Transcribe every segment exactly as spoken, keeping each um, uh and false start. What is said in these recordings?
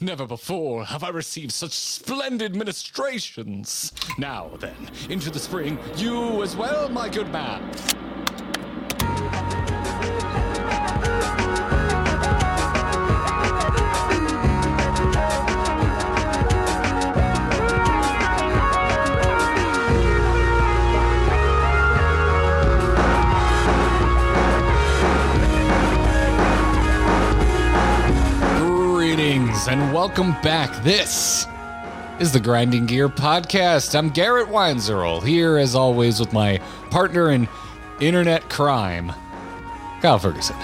Never before have I received such splendid ministrations. Now then, into the spring, you as well, my good man. And welcome back. This is the Grinding Gear Podcast. I'm Garrett Weinzerl, here as always with my partner in internet crime, Kyle Ferguson.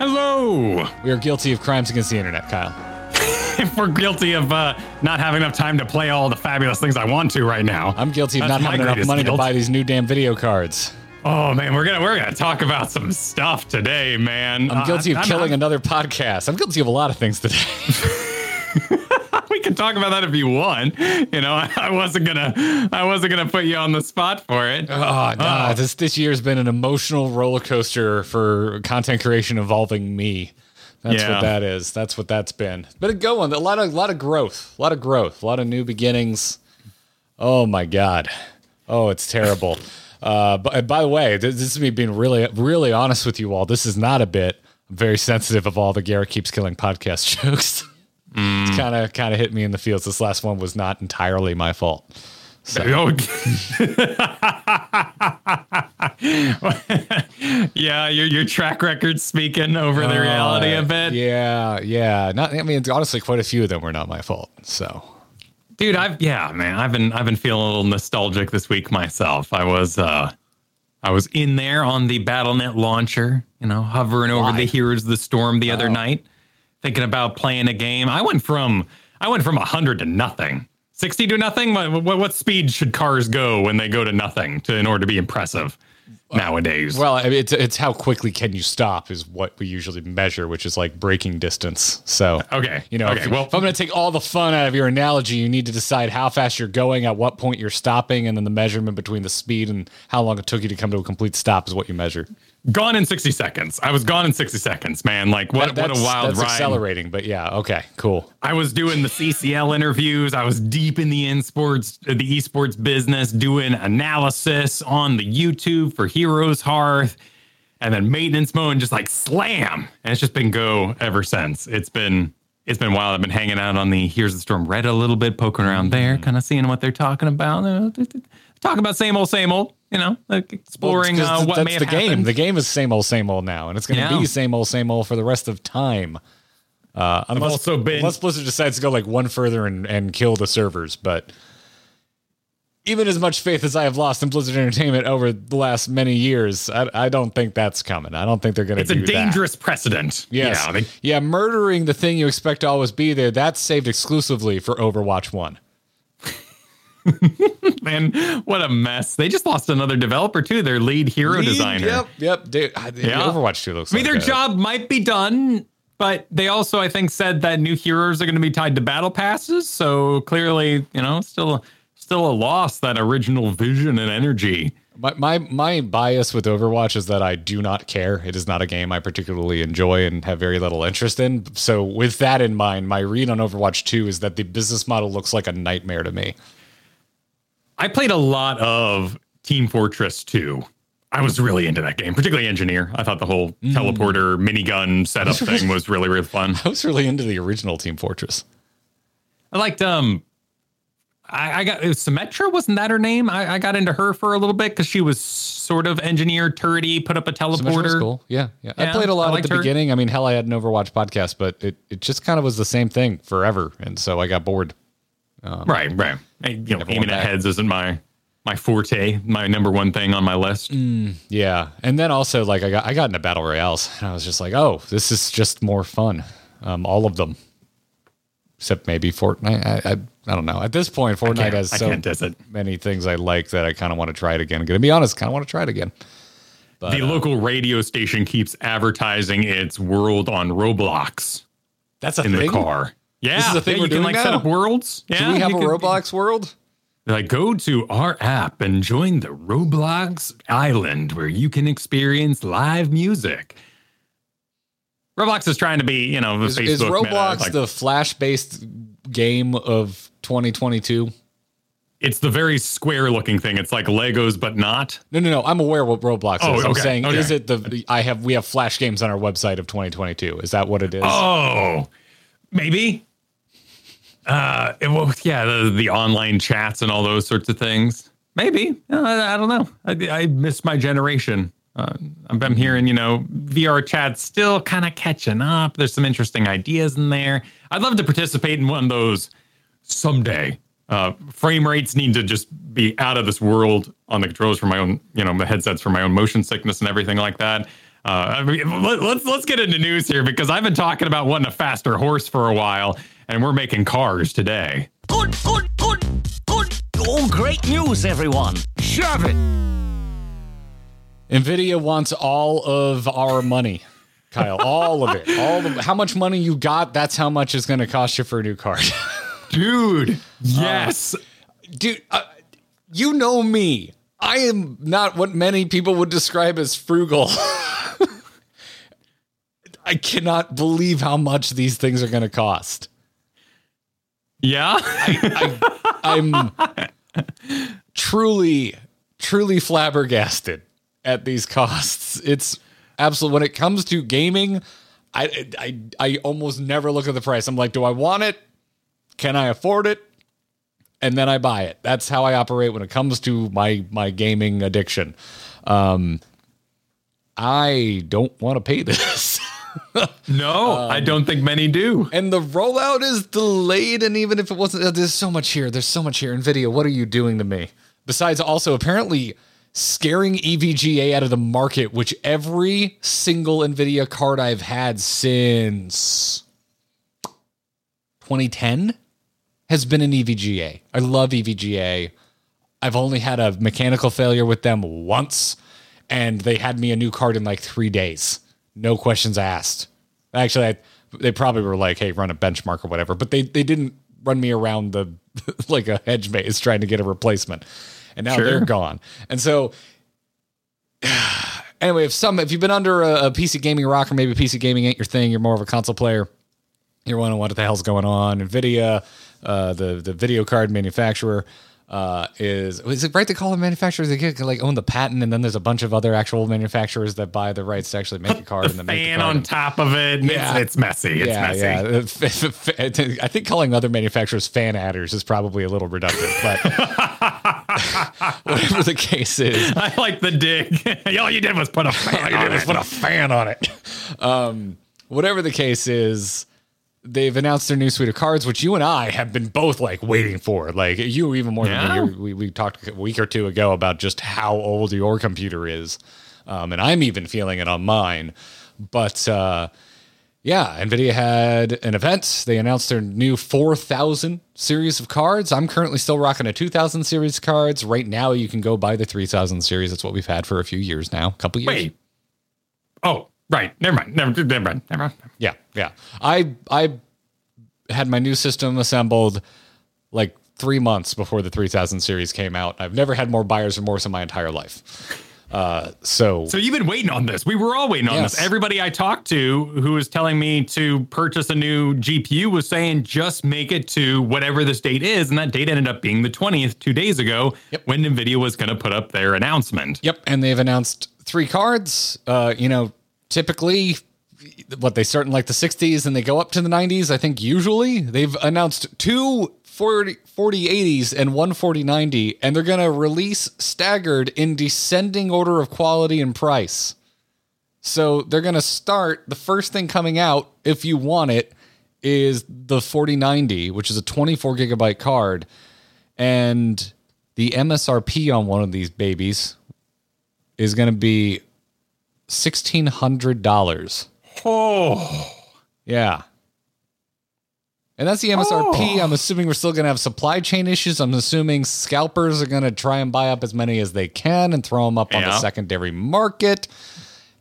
Hello. We are guilty of crimes against the internet, Kyle. If we're guilty of uh, not having enough time to play all the fabulous things I want to right now. I'm guilty of That's not having enough money guilt. to buy these new damn video cards. Oh man, we're gonna we're gonna talk about some stuff today, man. I'm guilty uh, of I'm, killing I'm, another podcast. I'm guilty of a lot of things today. We can talk about that if you want. You know, I, I wasn't gonna I wasn't gonna put you on the spot for it. Oh no, nah, uh, this this year's been an emotional roller coaster for content creation involving me. That's yeah. what that is. That's what that's been. But a good one. A lot of a lot of growth. A lot of growth. A lot of new beginnings. Oh my god. Oh, it's terrible. Uh, but by the way, this is me being really, really honest with you all. This is not a bit. I'm very sensitive of all the Garrett Keeps Killing podcast jokes. Mm. It's kind of, kind of hit me in the feels. This last one was not entirely my fault. So. yeah, your your track record's speaking over uh, the reality of it. Yeah, yeah. Not, I mean, honestly, quite a few of them were not my fault. So. Dude, I've yeah, man, I've been I've been feeling a little nostalgic this week myself. I was uh, I was in there on the Battle dot net launcher, you know, hovering Why? over the Heroes of the Storm the oh. other night, thinking about playing a game. I went from I went from a hundred to nothing, sixty to nothing. What, what what speed should cars go when they go to nothing to in order to be impressive well, nowadays? Well, I mean, it's it's how quickly can you stop is what we usually measure, which is like braking distance. So okay, you know, okay, if, well, if I'm going to take all the fun out of your analogy, you need to decide how fast you're going, at what point you're stopping, and then the measurement between the speed and how long it took you to come to a complete stop is what you measure. Gone in sixty seconds. I was gone in sixty seconds, man. Like what? That, what a wild that's ride. Accelerating, but yeah, okay, cool. I was doing the C C L interviews. I was deep in the in sports, the esports business, doing analysis on the YouTube for Heroes Hearth, and then maintenance mode, and just like slam. And it's just been go ever since. It's been it's been wild. I've been hanging out on the Heroes of the Storm Reddit a little bit, poking around there, kind of seeing what they're talking about. Talking about same old, same old. You know, like exploring well, uh, what that's may have the happened. game. The game is same old, same old now, and it's going to yeah. be same old, same old for the rest of time. Uh, unless, I've also been unless Blizzard decides to go like one further and, and kill the servers. But even as much faith as I have lost in Blizzard Entertainment over the last many years, I, I don't think that's coming. I don't think they're going to do that. It's a dangerous that. precedent. Yes. Yeah, they- yeah, murdering the thing you expect to always be there, that's saved exclusively for Overwatch one. Man, what a mess. They just lost another developer too, their lead hero lead, designer. Yep, yep. Dude, I, yeah. Overwatch two looks I mean, like their that. job might be done, but they also, I think, said that new heroes are going to be tied to battle passes. So clearly, you know, still still a loss, that original vision and energy. My, my, my bias with Overwatch is that I do not care. It is not a game I particularly enjoy and have very little interest in. So with that in mind, my read on Overwatch two is that the business model looks like a nightmare to me. I played a lot of Team Fortress two. I was really into that game, particularly Engineer. I thought the whole mm. teleporter minigun setup thing was really, really fun. I was really into the original Team Fortress. I liked, um, I, I got, it was Symmetra, wasn't that her name? I, I got into her for a little bit because she was sort of Engineer, turrety, put up a teleporter. Cool. Yeah, yeah, yeah. I played a lot at the her. beginning. I mean, hell, I had an Overwatch podcast, but it, it just kind of was the same thing forever. And so I got bored. Um, right, right. I, you know, aiming at heads isn't my my forte, my number one thing on my list. Mm, yeah, and then also like I got I got into battle royales, and I was just like, oh, this is just more fun. Um, all of them, except maybe Fortnite. I I, I don't know. At this point, Fortnite has so many things I like that I kind of want to try it again. I'm gonna be honest, kind of want to try it again. But, the uh, local radio station keeps advertising its world on Roblox. That's a in thing? the car. Yeah, this is a thing yeah, we're you doing can like now? set up worlds. Yeah, Should we have a can, Roblox world? Like, go to our app and join the Roblox Island where you can experience live music. Roblox is trying to be, you know, the is, Facebook. Is Roblox like, the Flash-based game of twenty twenty-two? It's the very square-looking thing. It's like Legos, but not. No, no, no. I'm aware what Roblox oh, is. I'm okay, saying, okay. is it the? I have we have Flash games on our website of twenty twenty-two. Is that what it is? Oh, maybe. Uh, it, well, yeah, the, the online chats and all those sorts of things. Maybe. I, I don't know. I, I miss my generation. Uh, I'm hearing, you know, V R chat's still kind of catching up. There's some interesting ideas in there. I'd love to participate in one of those someday. Uh, frame rates need to just be out of this world on the controls for my own, you know, the headsets for my own motion sickness and everything like that. Uh, I mean, let, let's let's get into news here, because I've been talking about wanting a faster horse for a while, and we're making cars today. Good, good, good, good. Oh, great news, everyone. Shove it. NVIDIA wants all of our money, Kyle. All of it. All the, how much money you got, that's how much it's going to cost you for a new card. Dude, yes. Uh, dude, uh, you know me. I am not what many people would describe as frugal. I cannot believe how much these things are going to cost. Yeah? I, I, I'm truly, truly flabbergasted at these costs. It's absolutely, when it comes to gaming, I, I I almost never look at the price. I'm like, do I want it? Can I afford it? And then I buy it. That's how I operate when it comes to my my gaming addiction. Um, I don't want to pay this. No, um, I don't think many do. And the rollout is delayed. And even if it wasn't, there's so much here. There's so much here. NVIDIA, what are you doing to me? Besides, also, apparently scaring E V G A out of the market, which every single NVIDIA card I've had since twenty ten has been an E V G A. I love E V G A. I've only had a mechanical failure with them once, and they had me a new card in like three days. No questions asked. Actually, I, they probably were like, hey, run a benchmark or whatever, but they, they didn't run me around the like a hedge maze trying to get a replacement. And now sure. They're gone. And so anyway, if some, if you've been under a, a P C gaming rock, or maybe P C gaming ain't your thing, you're more of a console player, you're wondering what the hell's going on. NVIDIA, uh, the, the video card manufacturer, uh, is, is it right to call them manufacturers? They get like own the patent. And then there's a bunch of other actual manufacturers that buy the rights to actually make a card. And the fan on top of it. Yeah. It's, it's messy. It's yeah, messy. Yeah. I think calling other manufacturers fan adders is probably a little reductive, but whatever the case is, I like the dig. All you did was put a fan. All you did was put a fan on it. Um, whatever the case is, they've announced their new suite of cards, which you and I have been both like waiting for. Like you, even more yeah. than me. We, we talked a week or two ago about just how old your computer is, um, and I'm even feeling it on mine. But uh, yeah, NVIDIA had an event. They announced their new four thousand series of cards. I'm currently still rocking a two thousand series cards. Right now, you can go buy the three thousand series. That's what we've had for a few years now, a couple years. Wait. Oh, right. Never mind. Never, never mind. Never mind. Yeah, yeah. I I had my new system assembled like three months before the three thousand series came out. I've never had more buyer's remorse in my entire life. Uh, so, so you've been waiting on this. We were all waiting on yes. this. Everybody I talked to who was telling me to purchase a new G P U was saying, just make it to whatever this date is. And that date ended up being the twentieth, two days ago yep. when NVIDIA was going to put up their announcement. Yep. And they've announced three cards. Uh, you know, typically what they start in like the sixties and they go up to the nineties. I think usually they've announced two forty eighties and one forty ninety, and they're going to release staggered in descending order of quality and price. So they're going to start, the first thing coming out, if you want it, is the forty ninety, which is a twenty-four gigabyte card, and the M S R P on one of these babies is going to be sixteen hundred dollars. Oh, yeah. And that's the M S R P. Oh. I'm assuming we're still going to have supply chain issues. I'm assuming scalpers are going to try and buy up as many as they can and throw them up yeah. on the secondary market.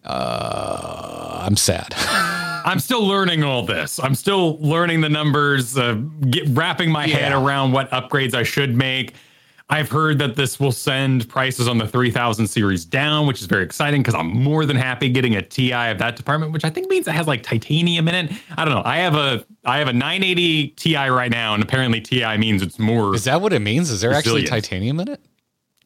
Uh, I'm sad. I'm still learning all this. I'm still learning the numbers, uh, get, wrapping my yeah. head around what upgrades I should make. I've heard that this will send prices on the three thousand series down, which is very exciting because I'm more than happy getting a Ti of that department, which I think means it has like titanium in it. I don't know. I have a I have a nine eighty Ti right now, and apparently Ti means it's more. Is that what it means? Is there resilient. Actually titanium in it?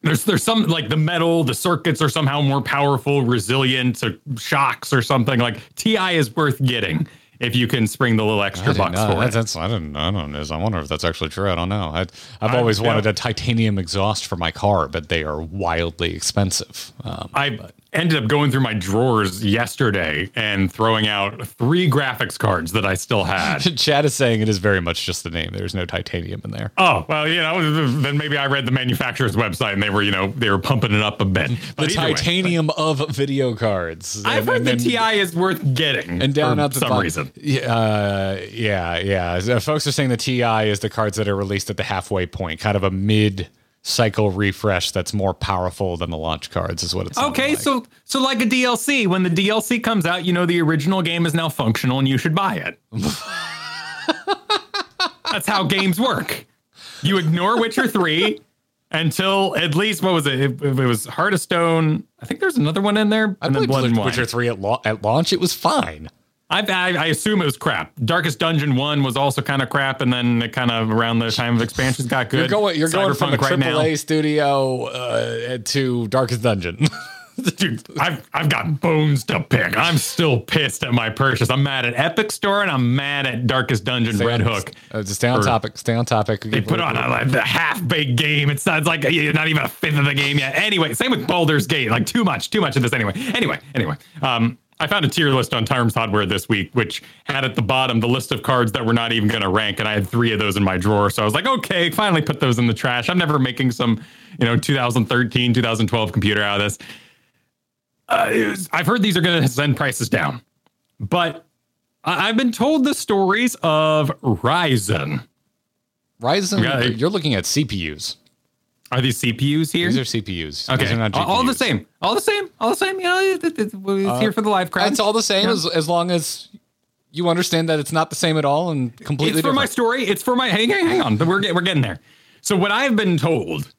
There's there's some like the metal, the circuits are somehow more powerful, resilient to shocks or something. Like Ti is worth getting if you can spring the little extra bucks know. for that's, it. That's, I don't know. I don't know. I wonder if that's actually true. I don't know. I, I've I, always yeah. wanted a titanium exhaust for my car, but they are wildly expensive. Um, I but. ended up going through my drawers yesterday and throwing out three graphics cards that I still had. Chad is saying it is very much just the name. There's no titanium in there. Oh, well, you know, then maybe I read the manufacturer's website and they were, you know, they were pumping it up a bit. But the titanium way, of video cards. I've and, heard and then, the Ti is worth getting and down for up some bottom. reason. Yeah, uh, yeah, yeah. Folks are saying the Ti is the cards that are released at the halfway point, kind of a mid-cycle refresh that's more powerful than the launch cards, is what it's. Okay, like. so so like a D L C, when the D L C comes out, you know the original game is now functional and you should buy it. That's how games work. You ignore Witcher three until at least what was it? It, it was Heart of Stone. I think there's another one in there. I believe Witcher three at, lo- at launch, it was fine. I, I assume it was crap. Darkest Dungeon one was also kind of crap, and then it kind of around the time of expansions got good. You're going, you're going from a triple A right studio uh, to Darkest Dungeon. Dude, I've, I've got bones to pick. I'm still pissed at my purchase. I'm mad at Epic Store, and I'm mad at Darkest Dungeon stay Red on, Hook. Uh, just stay on or, topic. Stay on topic. They put on a, like, a half-baked game. It's not, it's like a, not even a fifth of the game yet. Anyway, same with Baldur's Gate. Like, too much, too much of this anyway. Anyway, anyway. Um, I found a tier list on Times Hardware this week, which had at the bottom the list of cards that were not even going to rank, and I had three of those in my drawer. So I was like, okay, finally put those in the trash. I'm never making some, you know, two thousand thirteen, two thousand twelve computer out of this. Uh, was, I've heard these are going to send prices down, but I, I've been told the stories of Ryzen. Ryzen, okay. You're looking at C P Us. Are these C P Us here? These are C P Us. Okay. These are not G P Us. All the same. All the same. All the same. You know, it's uh, here for the live crowd. It's all the same yeah. as, as long as you understand that it's not the same at all and completely different. It's for different. my story. It's for my... Hang, hang on. We're, get, we're getting there. So what I've been told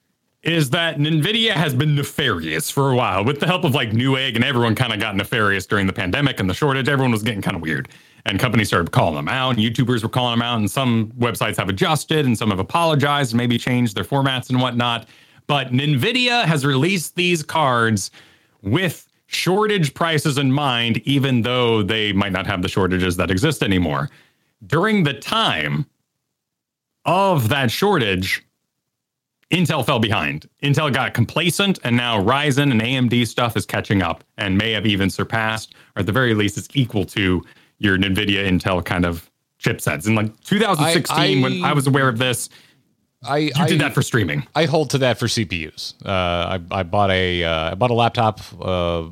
is that NVIDIA has been nefarious for a while. With the help of like Newegg, and everyone kind of got nefarious during the pandemic and the shortage. Everyone was getting kind of weird. And companies started calling them out, and YouTubers were calling them out, and some websites have adjusted, and some have apologized, and maybe changed their formats and whatnot. But NVIDIA has released these cards with shortage prices in mind, even though they might not have the shortages that exist anymore. During the time of that shortage, Intel fell behind. Intel got complacent, and now Ryzen and A M D stuff is catching up and may have even surpassed, or at the very least, it's equal to your NVIDIA Intel kind of chipsets. In like two thousand sixteen, I, I, when I was aware of this, I you I, did that for streaming. I hold to that for C P Us. Uh, I, I bought a uh, I bought a laptop uh,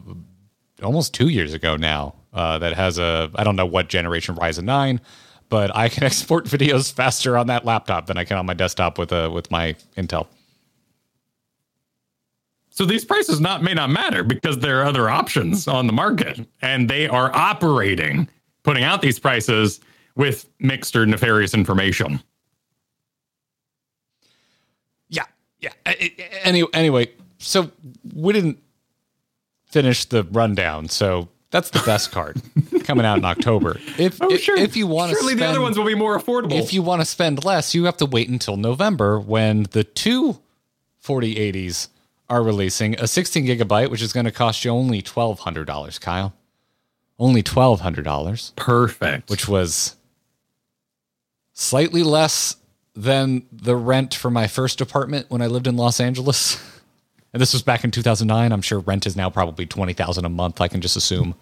almost two years ago now uh, that has a, I don't know what generation Ryzen nine, but I can export videos faster on that laptop than I can on my desktop with a, with my Intel. So these prices not may not matter because there are other options on the market, and they are operating, putting out these prices with mixed or nefarious information. Yeah, yeah. Anyway, anyway, so we didn't finish the rundown, so that's the best card coming out in October. If oh, if, sure. if you want to, surely spend, the other ones will be more affordable. If you want to spend less, you have to wait until November when the two forty eighties are releasing a sixteen gigabyte, which is going to cost you only twelve hundred dollars, Kyle. Only twelve hundred dollars. Perfect. Which was slightly less than the rent for my first apartment when I lived in Los Angeles. And this was back in two thousand nine. I'm sure rent is now probably twenty thousand dollars a month, I can just assume,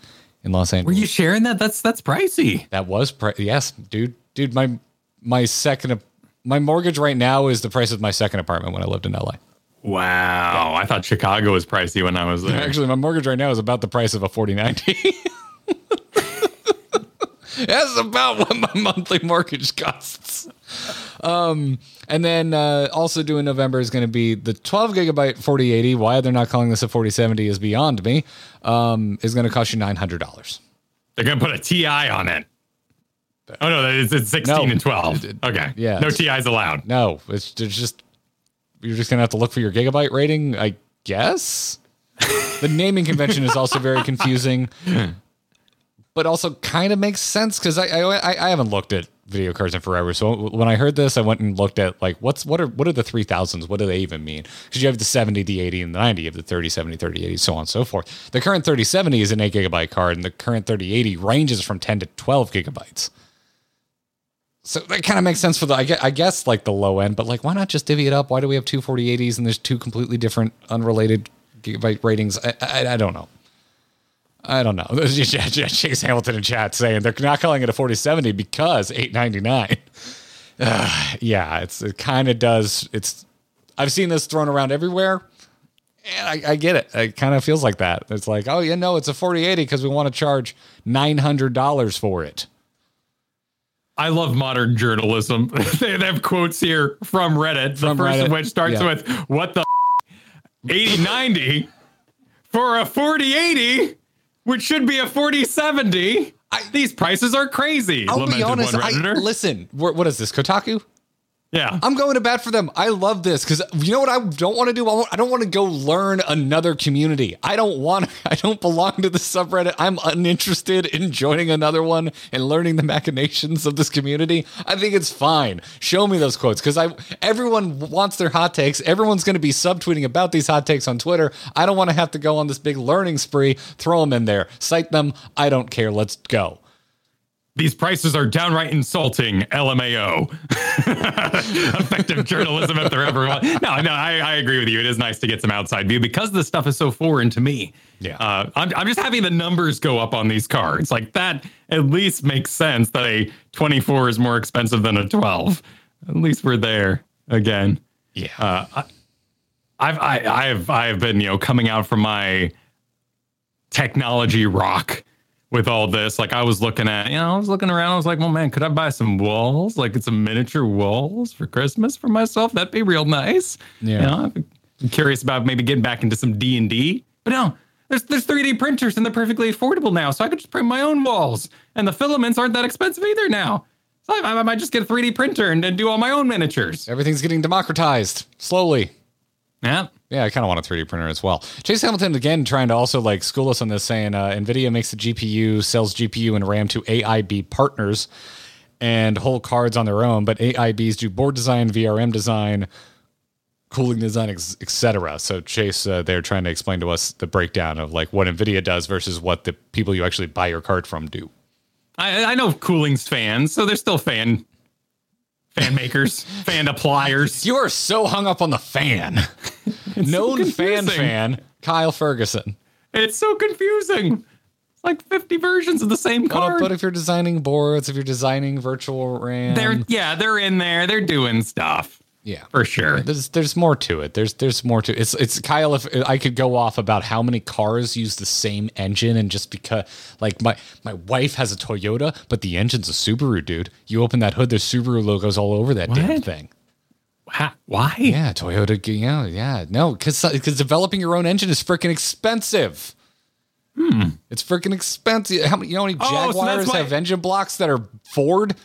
in Los Angeles. Were you sharing that? That's that's pricey. That was pricey. Yes, dude. Dude, my my second my mortgage right now is the price of my second apartment when I lived in L A. Wow. Yeah. I thought Chicago was pricey when I was there. Actually, my mortgage right now is about the price of a forty ninety. That's about what my monthly mortgage costs. Um, and then uh, also due in November is going to be the twelve gigabyte forty eighty. Why they're not calling this a forty seventy is beyond me. Um, is going to cost you nine hundred dollars. They're going to put a Ti on it. Oh, no, it's, it's sixteen no, and twelve. It, it, okay. Yeah. No T Is allowed. No, it's, it's just you're just going to have to look for your gigabyte rating, I guess. The naming convention is also very confusing, but also kind of makes sense because I, I I haven't looked at video cards in forever. So when I heard this, I went and looked at like what's what are what are the three thousands? What do they even mean? Because you have the seventy, the eighty, and the ninety. You have the thirty seventy, thirty eighty, so on and so forth. The current thirty seventy is an eight gigabyte card, and the current thirty eighty ranges from ten to twelve gigabytes. So that kind of makes sense for the, I guess, I guess like the low end, but like, why not just divvy it up? Why do we have two forty eighties and there's two completely different unrelated gigabyte ratings? I, I, I don't know. I don't know. Chase Hamilton in chat saying they're not calling it a forty seventy because eight ninety-nine. Uh, yeah, it's, it kind of does. It's, I've seen this thrown around everywhere. And I, I get it. It kind of feels like that. It's like, oh, you know, it's a forty eighty because we want to charge nine hundred dollars for it. I love modern journalism. They have quotes here from Reddit. The from first Reddit. Of which starts yeah. with, what the eighty ninety for a forty eighty, which should be a forty seventy. I, These prices are crazy. I'll Lamented be honest. I, listen, what is this? Kotaku? Yeah. I'm going to bat for them. I love this because you know what I don't want to do? I don't want to go learn another community. I don't want, I don't belong to the subreddit. I'm uninterested in joining another one and learning the machinations of this community. I think it's fine. Show me those quotes because I, everyone wants their hot takes. Everyone's going to be subtweeting about these hot takes on Twitter. I don't want to have to go on this big learning spree. Throw them in there. Cite them. I don't care. Let's go. These prices are downright insulting, L M A O. Effective journalism if there ever was. No, no, I, I agree with you. It is nice to get some outside view because this stuff is so foreign to me. Yeah, uh, I'm, I'm just having the numbers go up on these cards. Like that at least makes sense that a twenty-four is more expensive than a twelve. At least we're there again. Yeah, uh, I, I've I, I've I've been you know coming out from my technology rock. With all this, like I was looking at, you know, I was looking around. I was like, well, man, could I buy some walls? Like it's some miniature walls for Christmas for myself. That'd be real nice. Yeah. You know, I'm curious about maybe getting back into some D and D. But no, there's there's three D printers and they're perfectly affordable now. So I could just print my own walls. And the filaments aren't that expensive either now. So I, I might just get a three D printer and, and do all my own miniatures. Everything's getting democratized slowly. Yeah. Yeah, I kind of want a three D printer as well. Chase Hamilton, again, trying to also like school us on this, saying uh, NVIDIA makes the G P U, sells G P U and RAM to A I B partners and whole cards on their own, but A I Bs do board design, V R M design, cooling design, et cetera. So Chase, uh, they're trying to explain to us the breakdown of like what NVIDIA does versus what the people you actually buy your card from do. I, I know cooling's fans, so they're still fan Fan makers, fan appliers. You are so hung up on the fan. Known so fan fan, Kyle Ferguson. It's so confusing. It's like fifty versions of the same card. Oh, but if you're designing boards, if you're designing virtual RAM. They're, yeah, they're in there. They're doing stuff. Yeah, for sure. There's there's more to it. There's there's more to it. It's, it's Kyle, if I could go off about how many cars use the same engine and just because like my, my wife has a Toyota, but the engine's a Subaru, dude. You open that hood, there's Subaru logos all over that what? damn thing. How, why? Yeah, Toyota. Yeah, yeah. No, because developing your own engine is freaking expensive. Hmm. It's freaking expensive. How many? You know how many Jaguars oh, so why, have engine blocks that are Ford?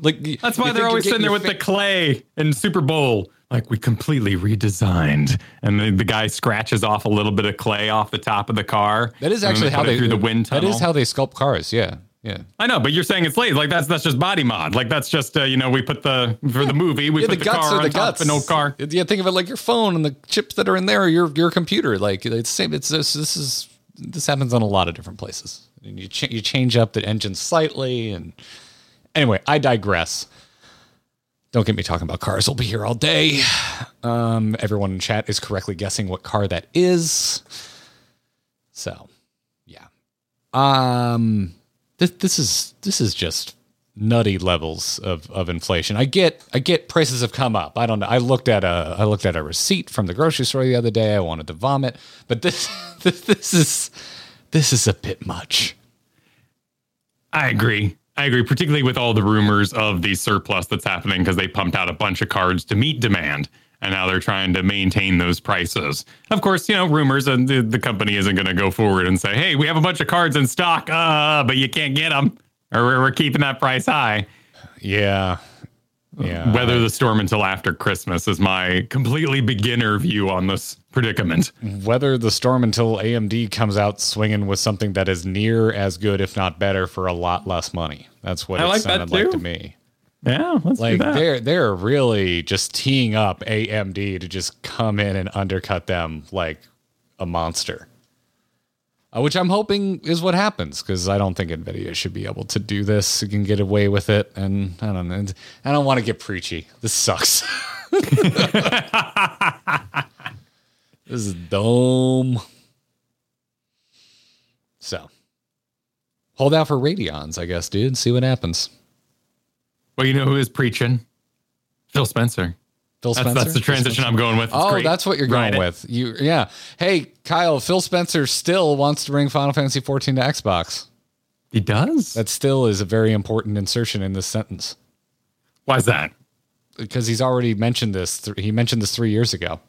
Like that's why they're always sitting there with fi- the clay in Super Bowl. Like we completely redesigned, and the, the guy scratches off a little bit of clay off the top of the car. That is actually they how they through the wind tunnel. That is how they sculpt cars. Yeah, yeah. I know, but you're saying it's late. Like that's that's just body mod. Like that's just uh, you know we put the for yeah. the movie we yeah, put the, the guts car on the top of an old car. Yeah, think of it like your phone and the chips that are in there, or your your computer. Like it's same. It's this, this is. This happens on a lot of different places. And you ch- you change up the engine slightly, and anyway, I digress. Don't get me talking about cars. We'll be here all day. Um, everyone in chat is correctly guessing what car that is. So, yeah. Um, this this is this is just nutty levels of, of inflation. I get I get prices have come up. I don't know. I looked at a I looked at a receipt from the grocery store the other day. I wanted to vomit, but this this, this is this is a bit much. I agree. I agree, particularly with all the rumors of the surplus that's happening because they pumped out a bunch of cards to meet demand, and now they're trying to maintain those prices. Of course, you know, rumors, and the, the company isn't going to go forward and say, "Hey, we have a bunch of cards in stock, uh, but you can't get them." Or we're keeping that price high. Yeah. yeah. weather the storm until after Christmas is my completely beginner view on this predicament. Weather the storm until A M D comes out swinging with something that is near as good, if not better, for a lot less money. That's what I it like sounded like to me. Yeah, let's like do that. they're they're really just teeing up A M D to just come in and undercut them like a monster. Uh, which I'm hoping is what happens, because I don't think NVIDIA should be able to do this. You can get away with it, and I don't know. I don't want to get preachy. This sucks. This is dumb. So, hold out for Radeons, I guess, dude. See what happens. Well, you know who is preaching? Phil Spencer. Phil Spencer. That's, that's the transition I'm going with. It's oh, great. That's what you're going Ride with. It. You, yeah. Hey, Kyle, Phil Spencer still wants to bring Final Fantasy fourteen to Xbox. He does? That still is a very important insertion in this sentence. Why is that? Because he's already mentioned this. Th- he mentioned this three years ago.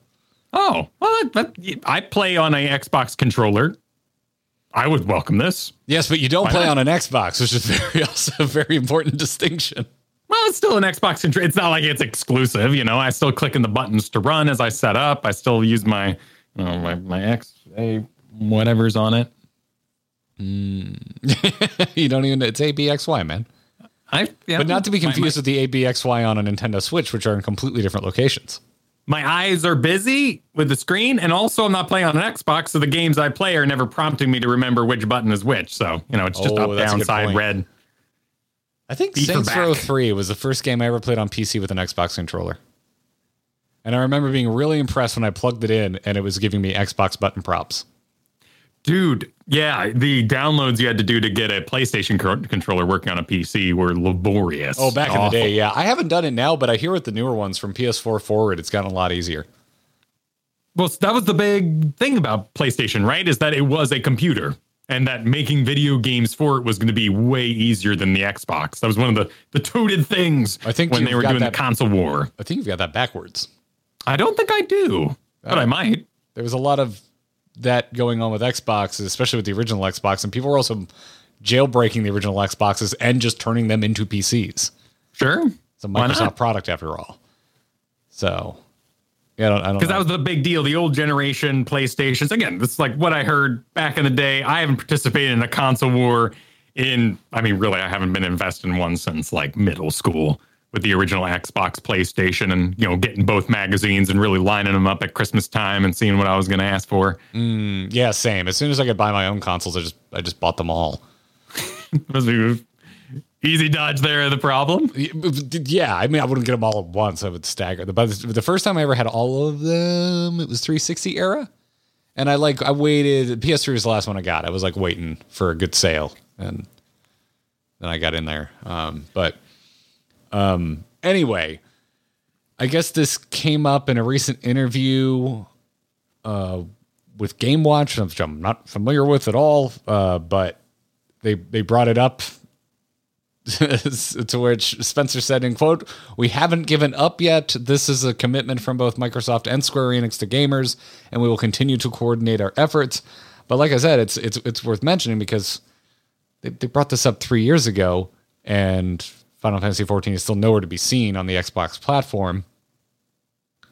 Oh, well, that, that, I play on a Xbox controller. I would welcome this. Yes, but you don't Why play not? on an Xbox, which is very also a very important distinction. Well, it's still an Xbox controller. It's not like it's exclusive, you know. I still click in the buttons to run as I set up. I still use my, you know, my my X, A, whatever's on it. Mm. You don't even. It's A B X Y, man. I, yeah, but not to be confused my, my, with the A B X Y on a Nintendo Switch, which are in completely different locations. My eyes are busy with the screen, and also I'm not playing on an Xbox, so the games I play are never prompting me to remember which button is which. So you know, it's just oh, up, down, side, red. I think Saints Row three was the first game I ever played on P C with an Xbox controller. And I remember being really impressed when I plugged it in and it was giving me Xbox button props. Dude, yeah, the downloads you had to do to get a PlayStation co- controller working on a P C were laborious. Oh, back Awful. in the day, yeah. I haven't done it now, but I hear with the newer ones from P S four forward, it's gotten a lot easier. Well, that was the big thing about PlayStation, right? Is that it was a computer. And that making video games for it was going to be way easier than the Xbox. That was one of the, the toted things I think when they were doing that, the console war. I think you've got that backwards. I don't think I do, uh, but I might. There was a lot of that going on with Xbox, especially with the original Xbox. And people were also jailbreaking the original Xboxes and just turning them into P Cs. Sure. It's a Microsoft product after all. So... Yeah, because that was the big deal. The old generation PlayStations. Again, that's like what I heard back in the day. I haven't participated in a console war in, I mean, really, I haven't been invested in one since like middle school with the original Xbox PlayStation and, you know, getting both magazines and really lining them up at Christmas time and seeing what I was going to ask for. Mm, yeah, same. As soon as I could buy my own consoles, I just I just bought them all. Easy dodge there, the problem? Yeah, I mean, I wouldn't get them all at once. I would stagger. But the first time I ever had all of them, it was three sixty era. And I like, I waited. P S three was the last one I got. I was like waiting for a good sale. And then I got in there. Um, but um, anyway, I guess this came up in a recent interview uh, with Game Watch, which I'm not familiar with at all. Uh, but they they brought it up. To which Spencer said, in quote, "We haven't given up yet. This is a commitment from both Microsoft and Square Enix to gamers, and we will continue to coordinate our efforts." But like I said, it's it's it's worth mentioning because they, they brought this up three years ago, and Final Fantasy fourteen is still nowhere to be seen on the Xbox platform.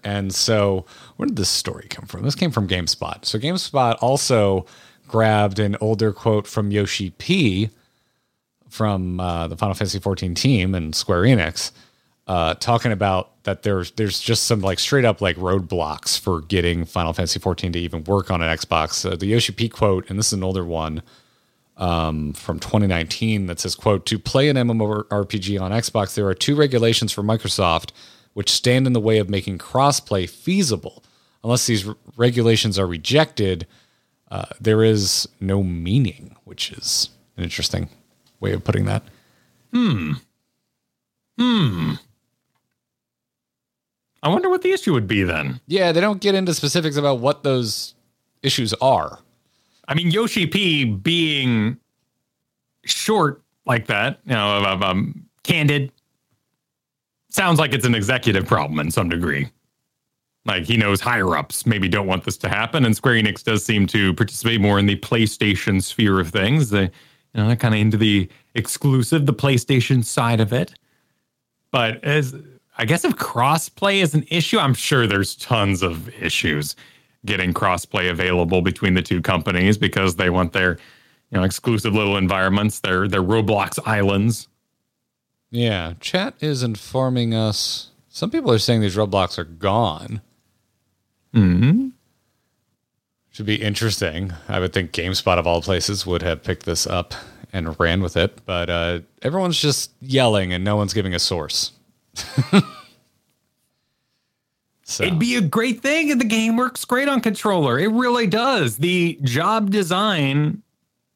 And so where did this story come from? This came from GameSpot. So GameSpot also grabbed an older quote from Yoshi P., from uh, the Final Fantasy fourteen team and Square Enix uh, talking about that there's there's just some like straight up like roadblocks for getting Final Fantasy fourteen to even work on an Xbox. Uh, the Yoshi P quote, and this is an older one um, from twenty nineteen that says, quote, "To play an MMORPG on Xbox, there are two regulations for Microsoft which stand in the way of making crossplay feasible. Unless these r- regulations are rejected, uh, there is no meaning," which is an interesting way of putting that. Hmm. Hmm. I wonder what the issue would be then. Yeah, they don't get into specifics about what those issues are. I mean, Yoshi P being short like that, you know, um, um, candid, sounds like it's an executive problem in some degree. Like he knows higher-ups maybe don't want this to happen, and Square Enix does seem to participate more in the PlayStation sphere of things. They You know, they're kind of into the exclusive, the PlayStation side of it. But as I guess if crossplay is an issue, I'm sure there's tons of issues getting crossplay available between the two companies because they want their, you know, exclusive little environments, their their Roblox islands. Yeah, chat is informing us. Some people are saying these Roblox are gone. Mm-hmm. Should be interesting. I would think GameSpot of all places would have picked this up and ran with it, but uh, everyone's just yelling and no one's giving a source. So. It'd be a great thing if the game works great on controller. It really does. The job design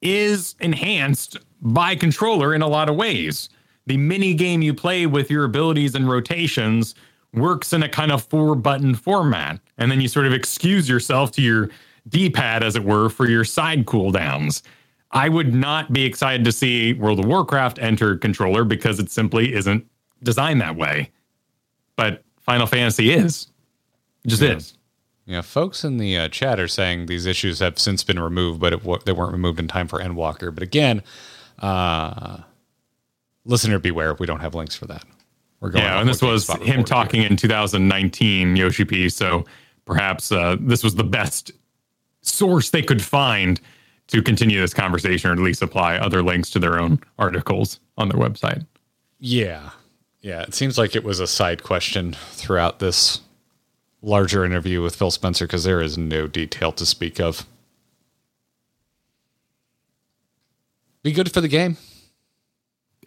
is enhanced by controller in a lot of ways. The mini game you play with your abilities and rotations works in a kind of four button format. And then you sort of excuse yourself to your D-pad, as it were, for your side cooldowns. I would not be excited to see World of Warcraft enter controller because it simply isn't designed that way. But Final Fantasy is. Just yeah. is. Yeah, folks in the uh, chat are saying these issues have since been removed, but it w- they weren't removed in time for Endwalker. But again, uh, listener beware, we don't have links for that. We're going yeah, and this was him talking here in two thousand nineteen, Yoshi P. So perhaps uh, this was the best source they could find to continue this conversation, or at least apply other links to their own articles on their website. Yeah. Yeah, it seems like it was a side question throughout this larger interview with Phil Spencer because there is no detail to speak of. Be good for the game.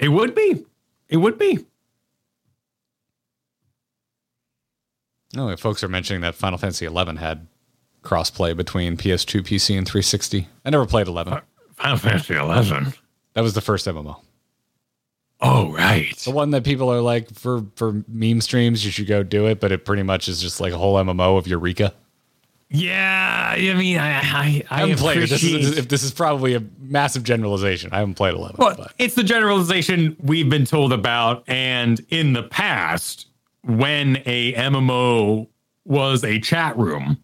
It would be. It would be. No, oh, folks are mentioning that Final Fantasy eleven had crossplay between P S two, P C, and three sixty. I never played eleven. Final Fantasy eleven. That was the first M M O. Oh, right. The one that people are like, for, for meme streams, you should go do it. But it pretty much is just like a whole M M O of Eureka. Yeah, I mean, I I, I, I haven't played it. This is, this is probably a massive generalization. I haven't played eleven. Well, but it's the generalization we've been told about. And in the past, when a M M O was a chat room,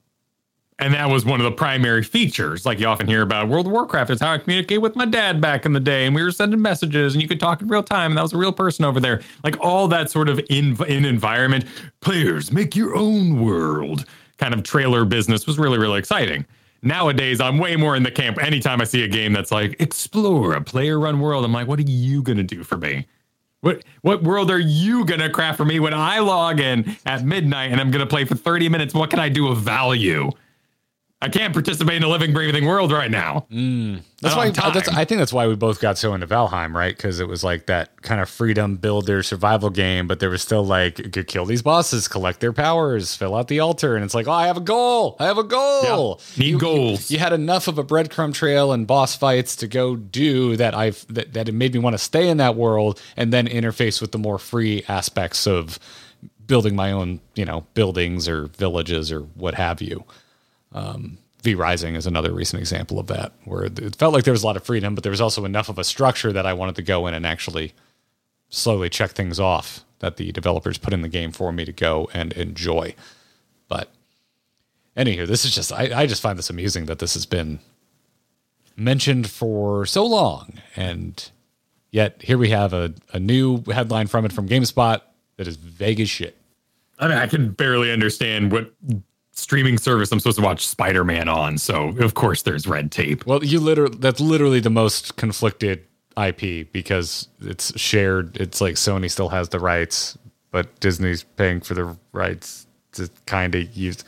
and that was one of the primary features, like you often hear about World of Warcraft. It's how I communicate with my dad back in the day. And we were sending messages and you could talk in real time. And that was a real person over there. Like all that sort of in, in environment, players make your own world kind of trailer business was really, really exciting. Nowadays, I'm way more in the camp. Anytime I see a game that's like explore a player run world, I'm like, what are you going to do for me? What what world are you going to craft for me when I log in at midnight and I'm going to play for thirty minutes? What can I do of value? I can't participate in a living, breathing world right now. Mm. That's why that's, I think that's why we both got so into Valheim, right? Because it was like that kind of freedom builder survival game, but there was still like, you could kill these bosses, collect their powers, fill out the altar. And it's like, oh, I have a goal. I have a goal. Yeah. Need you, goals. You, you had enough of a breadcrumb trail and boss fights to go do that. I've that, that it made me want to stay in that world and then interface with the more free aspects of building my own, you know, buildings or villages or what have you. Um, V Rising is another recent example of that, where it felt like there was a lot of freedom, but there was also enough of a structure that I wanted to go in and actually slowly check things off that the developers put in the game for me to go and enjoy. But anywho, this is just, I, I just find this amusing that this has been mentioned for so long. And yet here we have a, a new headline from it from GameSpot that is vague as shit. I mean, I can barely understand what streaming service I'm supposed to watch Spider-Man on, so of course there's red tape. Well, you literally that's literally the most conflicted I P because it's shared. It's like Sony still has the rights, but Disney's paying for the rights to kind of use.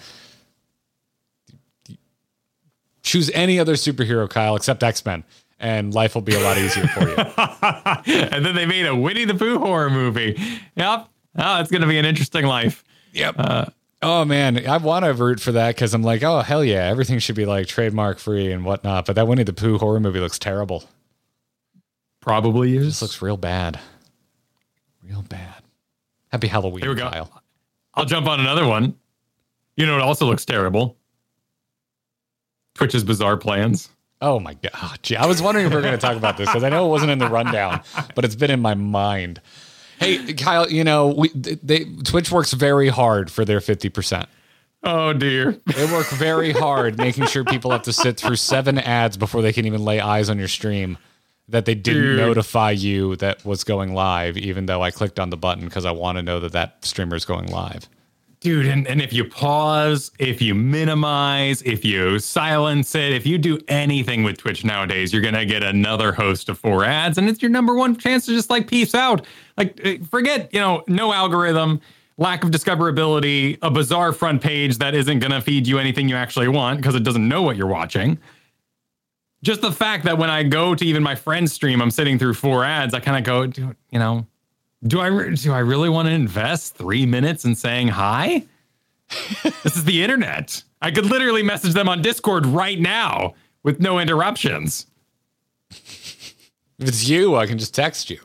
Choose any other superhero, Kyle, except X-Men, and life will be a lot easier for you. And then they made a Winnie the Pooh horror movie. Yep. Oh, it's going to be an interesting life. Yep. Uh, Oh, man, I want to root for that because I'm like, oh, hell yeah, everything should be like trademark free and whatnot. But that Winnie the Pooh horror movie looks terrible. Probably is. This looks real bad. Real bad. Happy Halloween, Here we go. Kyle. I'll jump on another one. You know, it also looks terrible. Twitch's bizarre plans. Oh, my God. Oh, gee, I was wondering if we were going to talk about this because I know it wasn't in the rundown, but it's been in my mind. Hey, Kyle, you know, we, they, Twitch works very hard for their fifty percent. Oh, dear. They work very hard making sure people have to sit through seven ads before they can even lay eyes on your stream. that they didn't Dude. notify you that was going live, even though I clicked on the button because I want to know that that streamer is going live. Dude, and, and if you pause, if you minimize, if you silence it, if you do anything with Twitch nowadays, you're going to get another host of four ads. And it's your number one chance to just like peace out. Like, forget, you know, no algorithm, lack of discoverability, a bizarre front page that isn't going to feed you anything you actually want because it doesn't know what you're watching. Just the fact that when I go to even my friend's stream, I'm sitting through four ads. I kind of go, do, you know, Do I do I really want to invest three minutes in saying hi? This is the internet. I could literally message them on Discord right now with no interruptions. If it's you, I can just text you.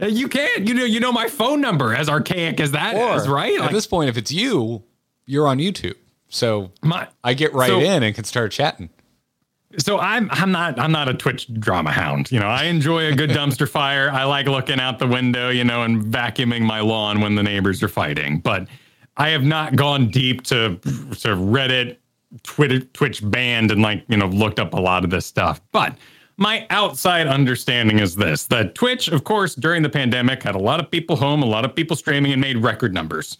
You can't. You know, you know my phone number, as archaic as that or, is, right? At like, this point, if it's you, you're on YouTube. So my, I get right so, in and can start chatting. So I'm I'm not I'm not a Twitch drama hound. You know, I enjoy a good dumpster fire. I like looking out the window, you know, and vacuuming my lawn when the neighbors are fighting. But I have not gone deep to sort of Reddit, Twitter, Twitch banned and like, you know, looked up a lot of this stuff. But my outside understanding is this, that Twitch, of course, during the pandemic, had a lot of people home, a lot of people streaming and made record numbers.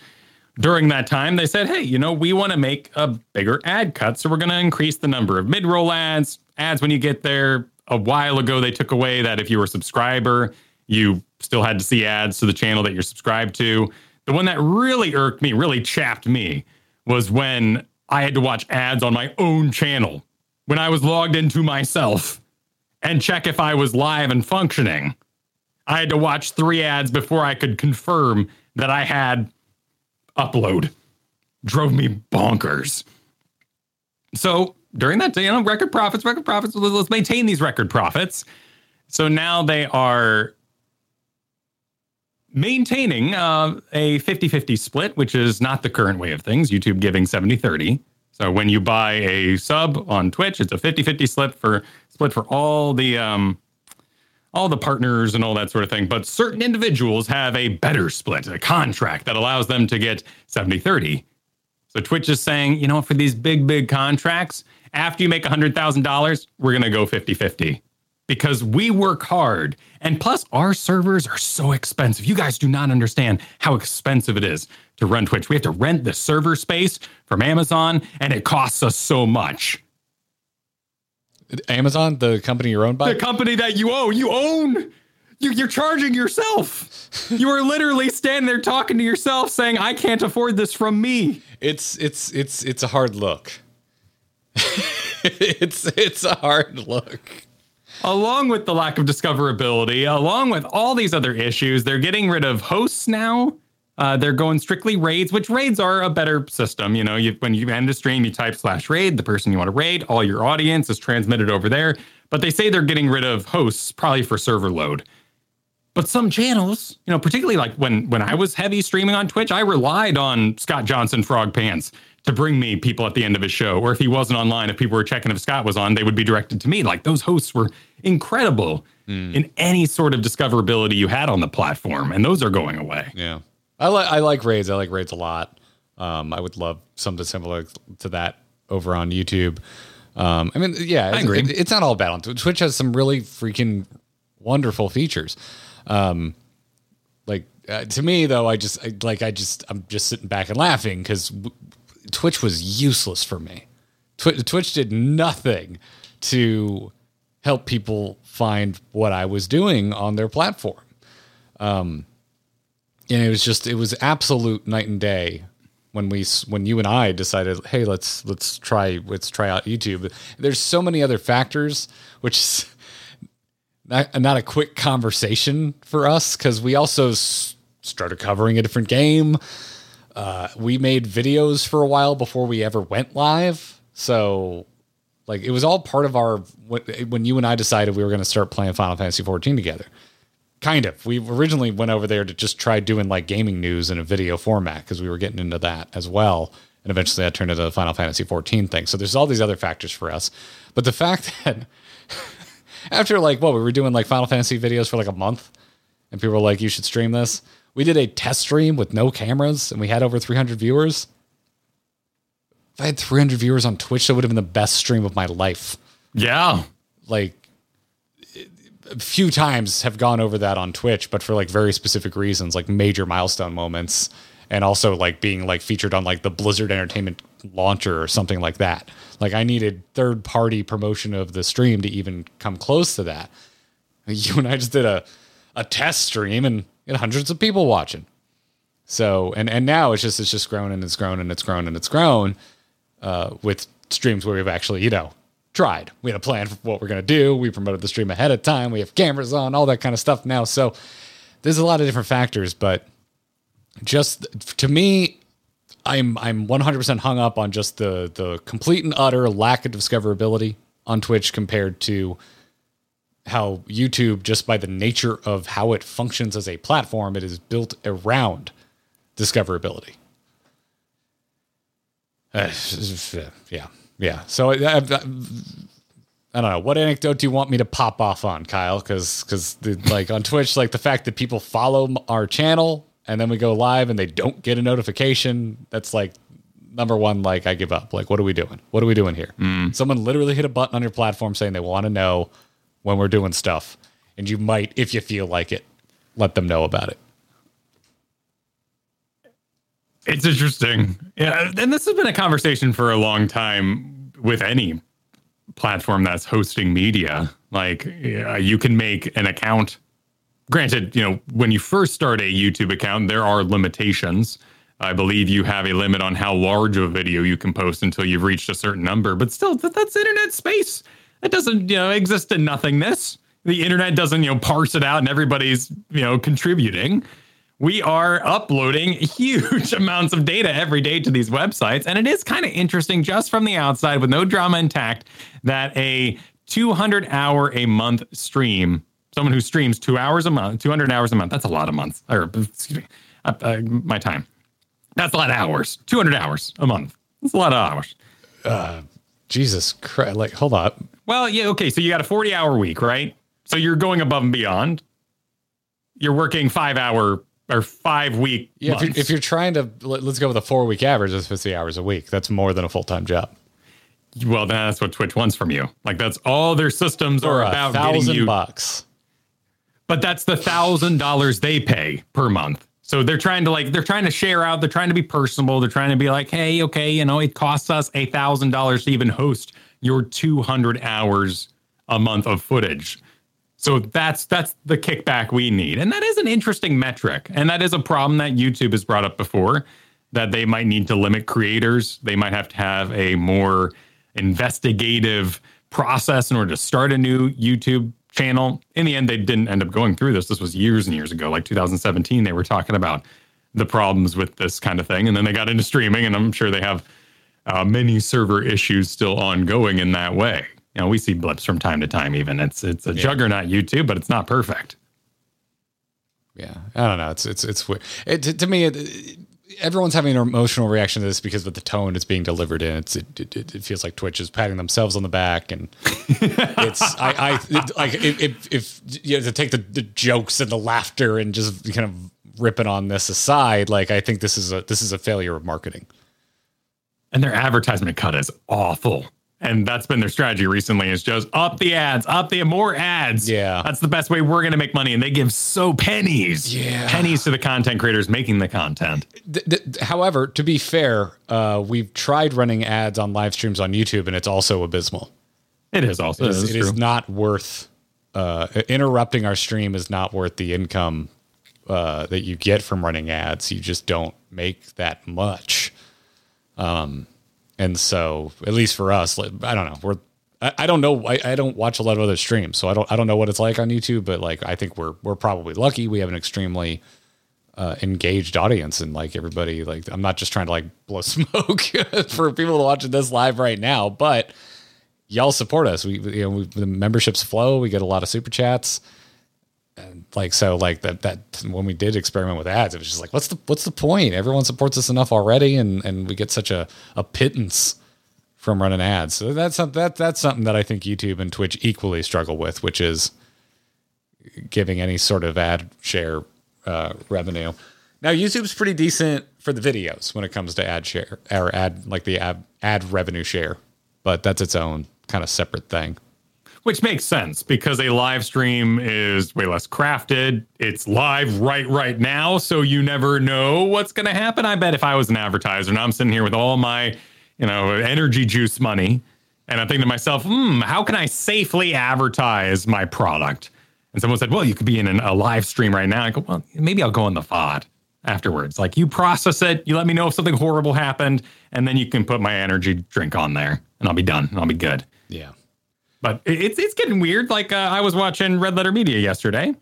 During that time, they said, hey, you know, we want to make a bigger ad cut. So we're going to increase the number of mid-roll ads, ads when you get there. A while ago, they took away that if you were a subscriber, you still had to see ads to the channel that you're subscribed to. The one that really irked me, really chapped me, was when I had to watch ads on my own channel, when I was logged into myself and check if I was live and functioning. I had to watch three ads before I could confirm that I had upload. Drove me bonkers. So during that day, you know, record profits, record profits, let's maintain these record profits. So now they are maintaining uh, a fifty-fifty split, which is not the current way of things. YouTube giving seventy-thirty. So when you buy a sub on Twitch, it's a fifty-fifty split for split for all the um, all the partners and all that sort of thing. But certain individuals have a better split, a contract that allows them to get seventy-thirty. So Twitch is saying, you know, for these big, big contracts, after you make one hundred thousand dollars, we're going to go fifty-fifty because we work hard. And plus, our servers are so expensive. You guys do not understand how expensive it is to run Twitch. We have to rent the server space from Amazon, and it costs us so much. Amazon, the company you're owned by? The company that you own. You own. You, you're charging yourself. You are literally standing there talking to yourself saying, I can't afford this from me. It's it's it's it's a hard look. it's it's a hard look. Along with the lack of discoverability, along with all these other issues, they're getting rid of hosts now. Uh, they're going strictly raids, which raids are a better system. You know, you, when you end a stream, you type slash raid, the person you want to raid, all your audience is transmitted over there. But they say they're getting rid of hosts, probably for server load. But some channels, you know, particularly like when, when I was heavy streaming on Twitch, I relied on Scott Johnson Frog Pants to bring me people at the end of his show. Or if he wasn't online, if people were checking if Scott was on, they would be directed to me. Like those hosts were incredible mm. in any sort of discoverability you had on the platform. And those are going away. Yeah. I like I like raids. I like raids a lot. Um, I would love something similar to that over on YouTube. Um, I mean, yeah, I agree. It, it's not all bad on Twitch. Twitch has some really freaking wonderful features. Um, like uh, to me, though, I just I, like I just I'm just sitting back and laughing because w- Twitch was useless for me. Tw- Twitch did nothing to help people find what I was doing on their platform. Um, And it was just, it was absolute night and day when we, when you and I decided, hey, let's, let's try, let's try out YouTube. There's so many other factors, which is not, not a quick conversation for us. Cause we also s- started covering a different game. Uh, we made videos for a while before we ever went live. So like, it was all part of our, when you and I decided we were going to start playing Final Fantasy fourteen together. Kind of. We originally went over there to just try doing like gaming news in a video format because we were getting into that as well. And eventually that turned into the Final Fantasy fourteen thing. So there's all these other factors for us. But the fact that after like, what, we were doing like Final Fantasy videos for like a month and people were like, you should stream this. We did a test stream with no cameras and we had over three hundred viewers. If I had three hundred viewers on Twitch, that would have been the best stream of my life. Yeah. Like, few times have gone over that on Twitch, but for like very specific reasons, like major milestone moments, and also like being like featured on like the Blizzard Entertainment launcher or something like that. Like I needed third party promotion of the stream to even come close to that. You and I just did a, a test stream and it had hundreds of people watching. So, and, and now it's just, it's just grown and it's grown and it's grown and it's grown uh, with streams where we've actually, you know, tried. We had a plan for what we're going to do. We promoted the stream ahead of time. We have cameras on, all that kind of stuff now. So there's a lot of different factors, but just to me, I'm, I'm one hundred percent hung up on just the, the complete and utter lack of discoverability on Twitch compared to how YouTube, just by the nature of how it functions as a platform, it is built around discoverability. Uh, yeah. Yeah. So I, I, I don't know. What anecdote do you want me to pop off on, Kyle? Cause, cause the, like on Twitch, like the fact that people follow our channel and then we go live and they don't get a notification. That's like number one. Like I give up. Like, what are we doing? What are we doing here? Mm. Someone literally hit a button on your platform saying they want to know when we're doing stuff, and you might, if you feel like it, let them know about it. It's interesting. Yeah. And this has been a conversation for a long time with any platform that's hosting media. Like yeah, you can make an account. Granted, you know, when you first start a YouTube account, there are limitations. I believe you have a limit on how large of a video you can post until you've reached a certain number, but still that's internet space. It doesn't, you know, exist in nothingness. The internet doesn't, you know, parse it out and everybody's, you know, contributing. We are uploading huge amounts of data every day to these websites. And it is kind of interesting just from the outside with no drama intact that a two hundred hour a month stream, someone who streams two hours a month, two hundred hours a month, that's a lot of months. Or, excuse me, uh, uh, my time. That's a lot of hours. two hundred hours a month. That's a lot of hours. Uh, Jesus Christ. Like, hold up. Well, yeah, okay, so you got a forty-hour week, right? So you're going above and beyond. You're working five-hour or five-week yeah, months. If you're, if you're trying to, let's go with a four-week average, that's fifty hours a week. That's more than a full-time job. Well, that's what Twitch wants from you. Like, that's all their systems For are about getting you. one thousand bucks. But that's the one thousand dollars they pay per month. So they're trying to, like, they're trying to share out. They're trying to be personable. They're trying to be like, hey, okay, you know, it costs us one thousand dollars to even host your two hundred hours a month of footage. So that's that's the kickback we need. And that is an interesting metric. And that is a problem that YouTube has brought up before, that they might need to limit creators. They might have to have a more investigative process in order to start a new YouTube channel. In the end, they didn't end up going through this. This was years and years ago, like two thousand seventeen, they were talking about the problems with this kind of thing. And then they got into streaming, and I'm sure they have Uh, many server issues still ongoing in that way. You know, we see blips from time to time even. It's it's a yeah. juggernaut YouTube, but it's not perfect. Yeah, I don't know. It's it's it's weird. It, to, to me, it, it, everyone's having an emotional reaction to this because of the tone it's being delivered in. It's, it, it it feels like Twitch is patting themselves on the back, and it's I, I it, like if if you know, to take the, the jokes and the laughter and just kind of ripping on this aside, like I think this is a this is a failure of marketing. And their advertisement cut is awful. And that's been their strategy recently, is just up the ads, up the more ads. Yeah. That's the best way we're going to make money. And they give so pennies, yeah. pennies to the content creators making the content. D- d- however, to be fair, uh, we've tried running ads on live streams on YouTube, and it's also abysmal. It is also. It is, it is, it is not worth uh, interrupting our stream is not worth the income uh, that you get from running ads. You just don't make that much. Um, and so at least for us, like, I don't know, we're, I, I don't know. I, I don't watch a lot of other streams, so I don't, I don't know what it's like on YouTube, but like, I think we're, we're probably lucky. We have an extremely, uh, engaged audience, and like everybody, like, I'm not just trying to like blow smoke for people watching this live right now, but y'all support us. We, you know, we, the memberships flow, we get a lot of super chats. And like, so like that, that when we did experiment with ads, it was just like, what's the, what's the point? Everyone supports us enough already. And, and we get such a, a pittance from running ads. So that's something that that's something that I think YouTube and Twitch equally struggle with, which is giving any sort of ad share, uh, revenue. Now YouTube's pretty decent for the videos when it comes to ad share or ad, like the ad, ad revenue share, but that's its own kind of separate thing. which makes sense because a live stream is way less crafted. It's live right right now, so you never know what's going to happen. I bet if I was an advertiser and I'm sitting here with all my, you know, energy juice money, and I'm thinking to myself, hmm, how can I safely advertise my product? And someone said, well, you could be in an, a live stream right now. I go, well, maybe I'll go on the V O D afterwards. Like, you process it, you let me know if something horrible happened, and then you can put my energy drink on there, and I'll be done, and I'll be good. Yeah. But it's it's getting weird. Like, uh, I was watching Red Letter Media yesterday,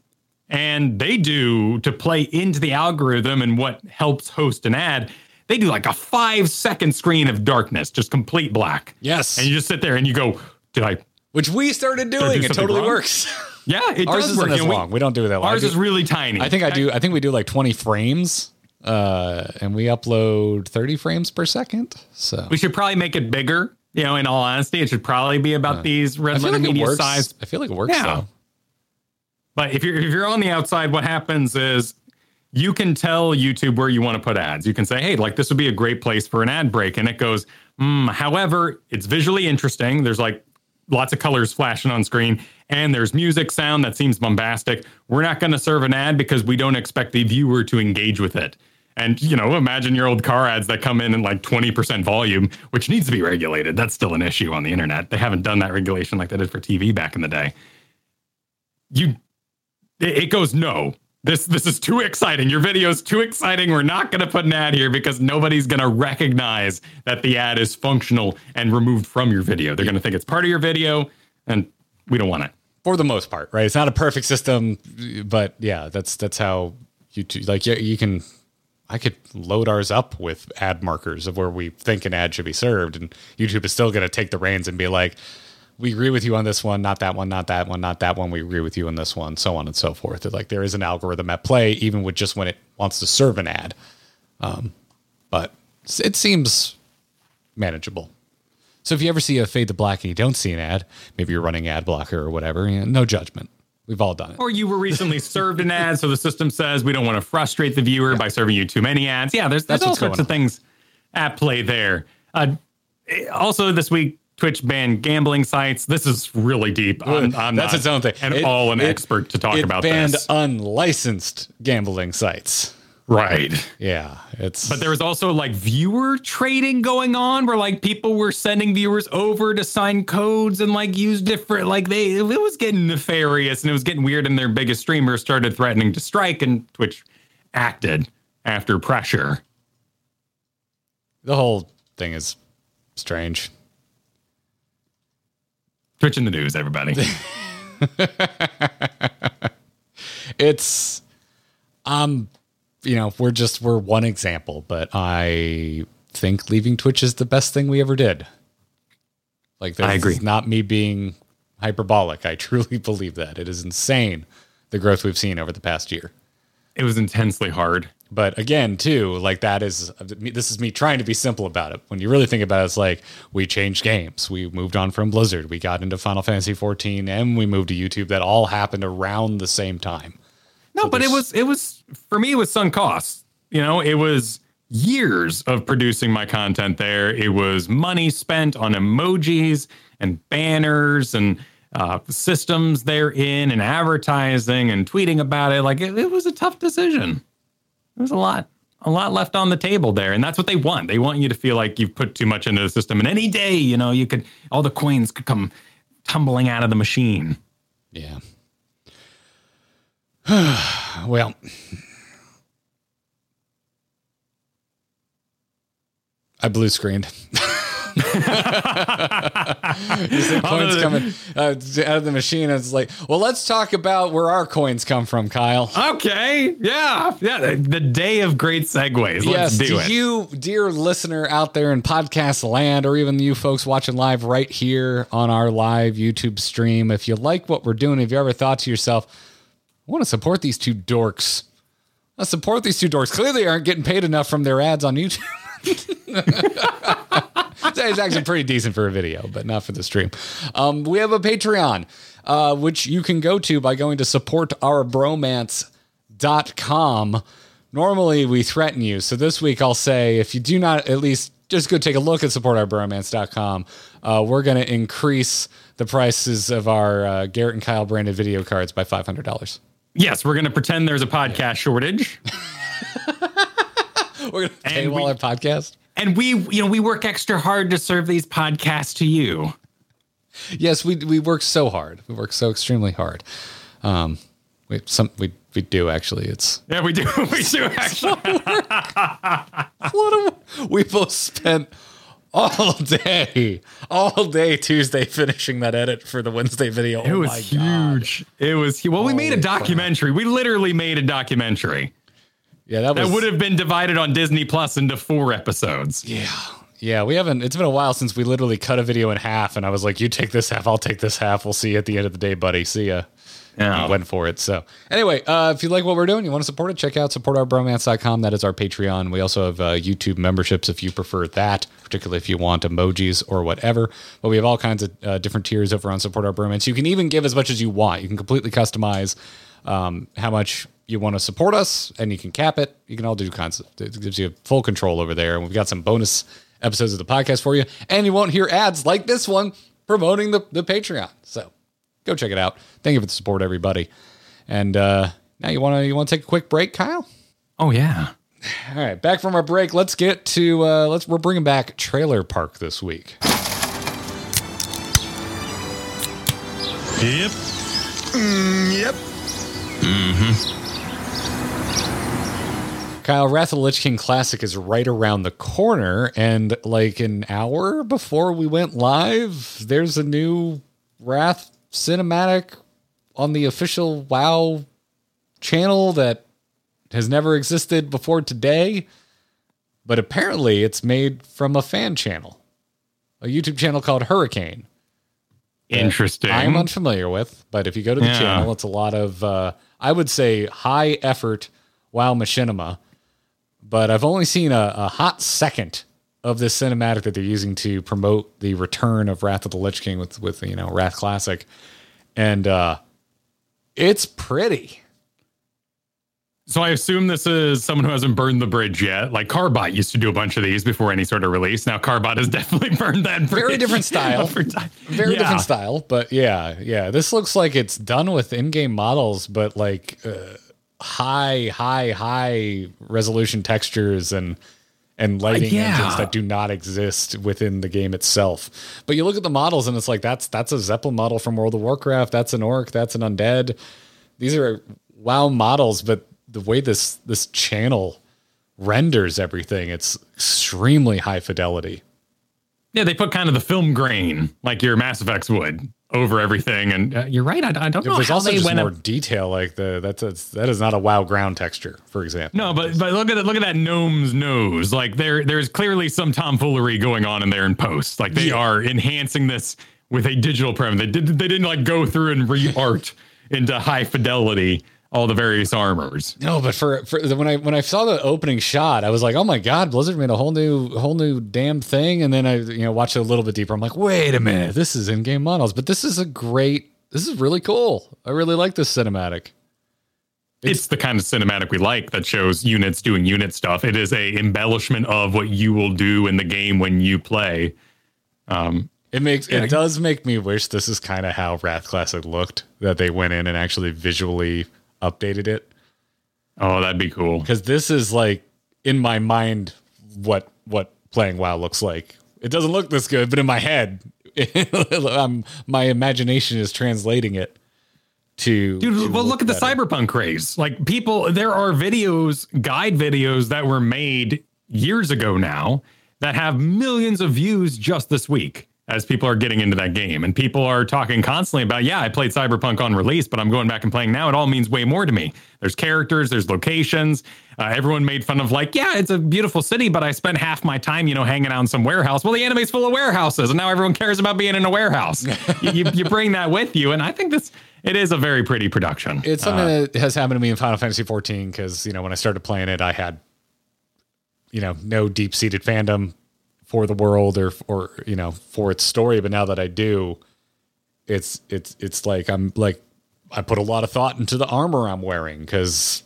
and they do, to play into the algorithm and what helps host an ad, they do like a five-second screen of darkness, just complete black. Yes. And you just sit there and you go, did I... Which we started doing. Do it totally wrong? Works. Yeah, it ours does isn't work. As long. We, we don't do that. Long. Ours do, is really tiny. I think I do. I think we do like twenty frames, uh, and we upload thirty frames per second. So we should probably make it bigger. You know, in all honesty, it should probably be about uh, these Red Letter Media size. I feel like it works yeah. though. But if you're if you're on the outside, what happens is you can tell YouTube where you want to put ads. You can say, hey, like this would be a great place for an ad break, and it goes. Mm, however, it's visually interesting. There's like lots of colors flashing on screen, and there's music sound that seems bombastic. We're not going to serve an ad because we don't expect the viewer to engage with it. And, you know, imagine your old car ads that come in in like twenty percent volume, which needs to be regulated. That's still an issue on the internet. They haven't done that regulation like they did for T V back in the day. You, it goes, no, this, this is too exciting. Your video is too exciting. We're not going to put an ad here because nobody's going to recognize that the ad is functional and removed from your video. They're going to think it's part of your video, and we don't want it. For the most part, right? It's not a perfect system, but yeah, that's that's how YouTube, like you, you can, I could load ours up with ad markers of where we think an ad should be served, and YouTube is still going to take the reins and be like, we agree with you on this one, not that one, not that one, not that one, we agree with you on this one, so on and so forth. It's like there is an algorithm at play, even with just when it wants to serve an ad. Um, but it seems manageable. So if you ever see a fade to black and you don't see an ad, maybe you're running ad blocker or whatever, you know, no judgment. We've all done it. Or you were recently served an ad, so the system says we don't want to frustrate the viewer yeah. by serving you too many ads. Yeah, there's, there's all sorts of things at play there. Uh, also this week, Twitch banned gambling sites. This is really deep. I'm, I'm That's not its own thing. At it, all an it, expert to talk it about banned this. Banned unlicensed gambling sites. Right. Yeah. It's But there was also like viewer trading going on where like people were sending viewers over to sign codes and like use different like they it was getting nefarious and it was getting weird, and their biggest streamers started threatening to strike, and Twitch acted after pressure. The whole thing is strange. Twitch in the news, everybody. It's um you know, we're just, we're one example, but I think leaving Twitch is the best thing we ever did. Like, this I agree. Is not me being hyperbolic. I truly believe that. It is insane, the growth we've seen over the past year. It was intensely hard. But again, too, like that is, this is me trying to be simple about it. When you really think about it, it's like we changed games. We moved on from Blizzard. We got into Final Fantasy fourteen, and we moved to YouTube. That all happened around the same time. No, but it was, it was, for me, it was sunk costs. You know, it was years of producing my content there. It was money spent on emojis and banners and uh, systems therein and advertising and tweeting about it. Like, it, it was a tough decision. There was a lot, a lot left on the table there. And that's what they want. They want you to feel like you've put too much into the system. And any day, you know, you could, all the coins could come tumbling out of the machine. Yeah. Well, I blue screened. Coins coming uh, out of the machine. It's like, well, let's talk about where our coins come from, Kyle. Okay, yeah, yeah. The day of great segues. Let's yes, do it. You, dear listener out there in podcast land, or even you folks watching live right here on our live YouTube stream, if you like what we're doing, if you ever thought to yourself, I want to support these two dorks. I support these two dorks. Clearly aren't getting paid enough from their ads on YouTube. It's actually pretty decent for a video, but not for the stream. Um, we have a Patreon, uh, which you can go to by going to support our bromance dot com. Normally we threaten you. So this week I'll say, if you do not at least just go take a look at support our bromance dot com. Uh, we're going to increase the prices of our uh, Garrett and Kyle branded video cards by five hundred dollars. Yes, we're going to pretend there's a podcast shortage. We're going to paywall our podcast. And we, you know, we work extra hard to serve these podcasts to you. Yes, we we work so hard. We work so extremely hard. Um, we some we we do actually. It's yeah, we do. We do actually. A lot of, we both spent all day, all day Tuesday finishing that edit for the Wednesday video. It oh was my huge. God. It was well. Holy we made a documentary. Crap. We literally made a documentary. Yeah, that, was, that would have been divided on Disney Plus into four episodes. Yeah. Yeah, we haven't. It's been a while since we literally cut a video in half, and I was like, "You take this half, I'll take this half. We'll see you at the end of the day, buddy. See ya." Yeah, we went for it. So, anyway, uh, if you like what we're doing, you want to support it, check out support our bromance dot com. That is our Patreon. We also have uh, YouTube memberships if you prefer that, particularly if you want emojis or whatever. But we have all kinds of uh, different tiers over on Support Our Bromance. You can even give as much as you want. You can completely customize um, how much you want to support us, and you can cap it. You can all do kinds of. It gives you full control over there, and we've got some bonus episodes of the podcast for you, and you won't hear ads like this one promoting the, the Patreon. So go check it out. Thank you for the support, everybody. And uh, now you want to you want to take a quick break, Kyle? Oh yeah. All right, back from our break. Let's get to uh, let's we're bringing back Trailer Park this week. Yep. Mm, yep. Mm-hmm. Kyle, Wrath of the Lich King Classic is right around the corner, and like an hour before we went live, there's a new Wrath cinematic on the official WoW channel that has never existed before today, but apparently it's made from a fan channel, a YouTube channel called Hurricane. Interesting. I'm unfamiliar with, but if you go to the yeah. channel, it's a lot of, uh, I would say, high effort WoW machinima. But I've only seen a, a hot second of this cinematic that they're using to promote the return of Wrath of the Lich King with, with you know, Wrath Classic. And uh, it's pretty. So I assume this is someone who hasn't burned the bridge yet. Like Carbot used to do a bunch of these before any sort of release. Now Carbot has definitely burned that bridge. Very different style. Very yeah. different style. But yeah, yeah. This looks like it's done with in-game models, but like uh, high, high, high resolution textures and and lighting uh, yeah. engines that do not exist within the game itself. But you look at the models and it's like, that's that's a Zeppelin model from World of Warcraft. That's an orc. That's an undead. These are WoW models, but the way this, this channel renders everything, it's extremely high fidelity. Yeah, they put kind of the film grain, like your Mass Effects would, over everything. And uh, you're right, I, I don't yeah, know. There's how also they just went more up detail, like the that's a, that is not a WoW ground texture, for example. No, but but look at that, look at that gnome's nose. Like there there's clearly some tomfoolery going on in there in post. Like they yeah. are enhancing this with a digital prem. They did they didn't like go through and re-art into high fidelity all the various armors. No, but for, for the, when I when I saw the opening shot, I was like, "Oh my God, Blizzard made a whole new whole new damn thing." And then I you know watched it a little bit deeper. I'm like, "Wait a minute, this is in-game models." But this is a great. This is really cool. I really like this cinematic. It's, it's the kind of cinematic we like that shows units doing unit stuff. It is a embellishment of what you will do in the game when you play. Um, It makes it I, does make me wish this is kind of how Wrath Classic looked. That they went in and actually visually updated it. Oh, that'd be cool, because this is like in my mind what what playing WoW looks like. It doesn't look this good, but in my head I'm, my imagination is translating it to dude to well look, look at the cyberpunk craze. Like people, there are videos, guide videos that were made years ago now that have millions of views just this week as people are getting into that game. And people are talking constantly about, yeah, I played Cyberpunk on release, but I'm going back and playing now. It all means way more to me. There's characters, there's locations. Uh, everyone made fun of like, yeah, it's a beautiful city, but I spent half my time, you know, hanging out in some warehouse. Well, the anime's full of warehouses, and now everyone cares about being in a warehouse. you, you, you bring that with you. And I think this, it is a very pretty production. It's something uh, that has happened to me in Final Fantasy fourteen. Cause you know, when I started playing it, I had, you know, no deep seated fandom for the world or, or, you know, for its story. But now that I do, it's, it's, it's like, I'm like, I put a lot of thought into the armor I'm wearing. Cause